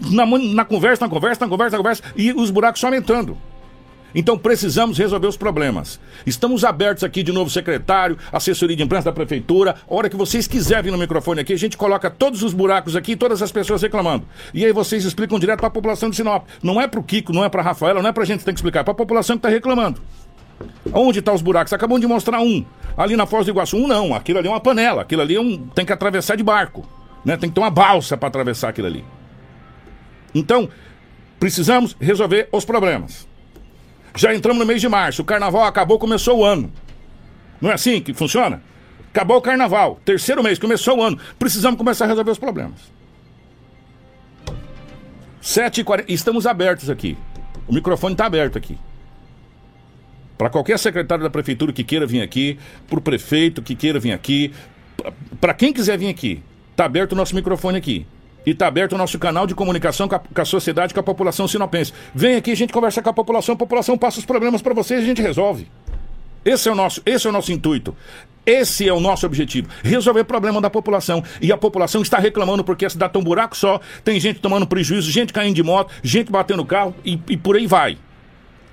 na, na conversa, na conversa, na conversa, na conversa, e os buracos só aumentando. Então precisamos resolver os problemas. Estamos abertos aqui de novo, secretário, assessoria de imprensa da prefeitura. A hora que vocês quiserem vir no microfone aqui, a gente coloca todos os buracos aqui, todas as pessoas reclamando. E aí vocês explicam direto para a população de Sinop. Não é para o Kiko, não é para a Rafaela, não é para a gente que tem que explicar, é para a população que está reclamando. Onde estão tá os buracos? Acabamos de mostrar um ali na Foz do Iguaçu, um não, aquilo ali é uma panela. Aquilo ali é um... tem que atravessar de barco, né? Tem que ter uma balsa para atravessar aquilo ali. Então, precisamos resolver os problemas. Já entramos no mês de março, o carnaval acabou, começou o ano. Não é assim que funciona? Acabou o carnaval, terceiro mês, começou o ano. Precisamos começar a resolver os problemas. sete e quarenta, estamos abertos aqui. O microfone está aberto aqui. Para qualquer secretário da prefeitura que queira vir aqui, para o prefeito que queira vir aqui, para quem quiser vir aqui, está aberto o nosso microfone aqui. E está aberto o nosso canal de comunicação com a, com a sociedade, com a população sinopense. Vem aqui, a gente conversa com a população, a população passa os problemas para vocês e a gente resolve. Esse é o nosso, esse é o nosso intuito. Esse é o nosso objetivo, resolver o problema da população. E a população está reclamando porque a cidade está um buraco só, tem gente tomando prejuízo, gente caindo de moto, gente batendo carro e, e por aí vai.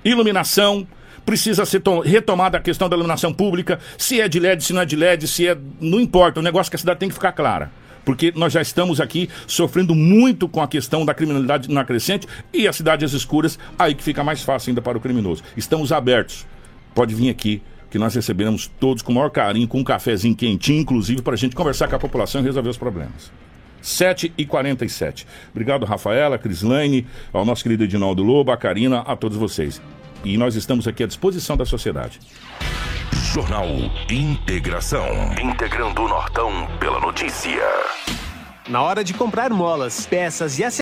Iluminação, precisa ser to- retomada a questão da iluminação pública, se é de L E D, se não é de L E D, se é... não importa, o negócio é que a cidade tem que ficar clara. Porque nós já estamos aqui sofrendo muito com a questão da criminalidade na crescente e as cidades escuras, aí que fica mais fácil ainda para o criminoso. Estamos abertos, pode vir aqui, que nós receberemos todos com o maior carinho, com um cafezinho quentinho, inclusive, para a gente conversar com a população e resolver os problemas. sete e quarenta e sete. Obrigado, Rafaela, Crislaine, ao nosso querido Edinaldo Lobo, a Karina, a todos vocês. E nós estamos aqui à disposição da sociedade. Jornal Integração. Integrando o Nortão pela notícia. Na hora de comprar molas, peças e acessórios.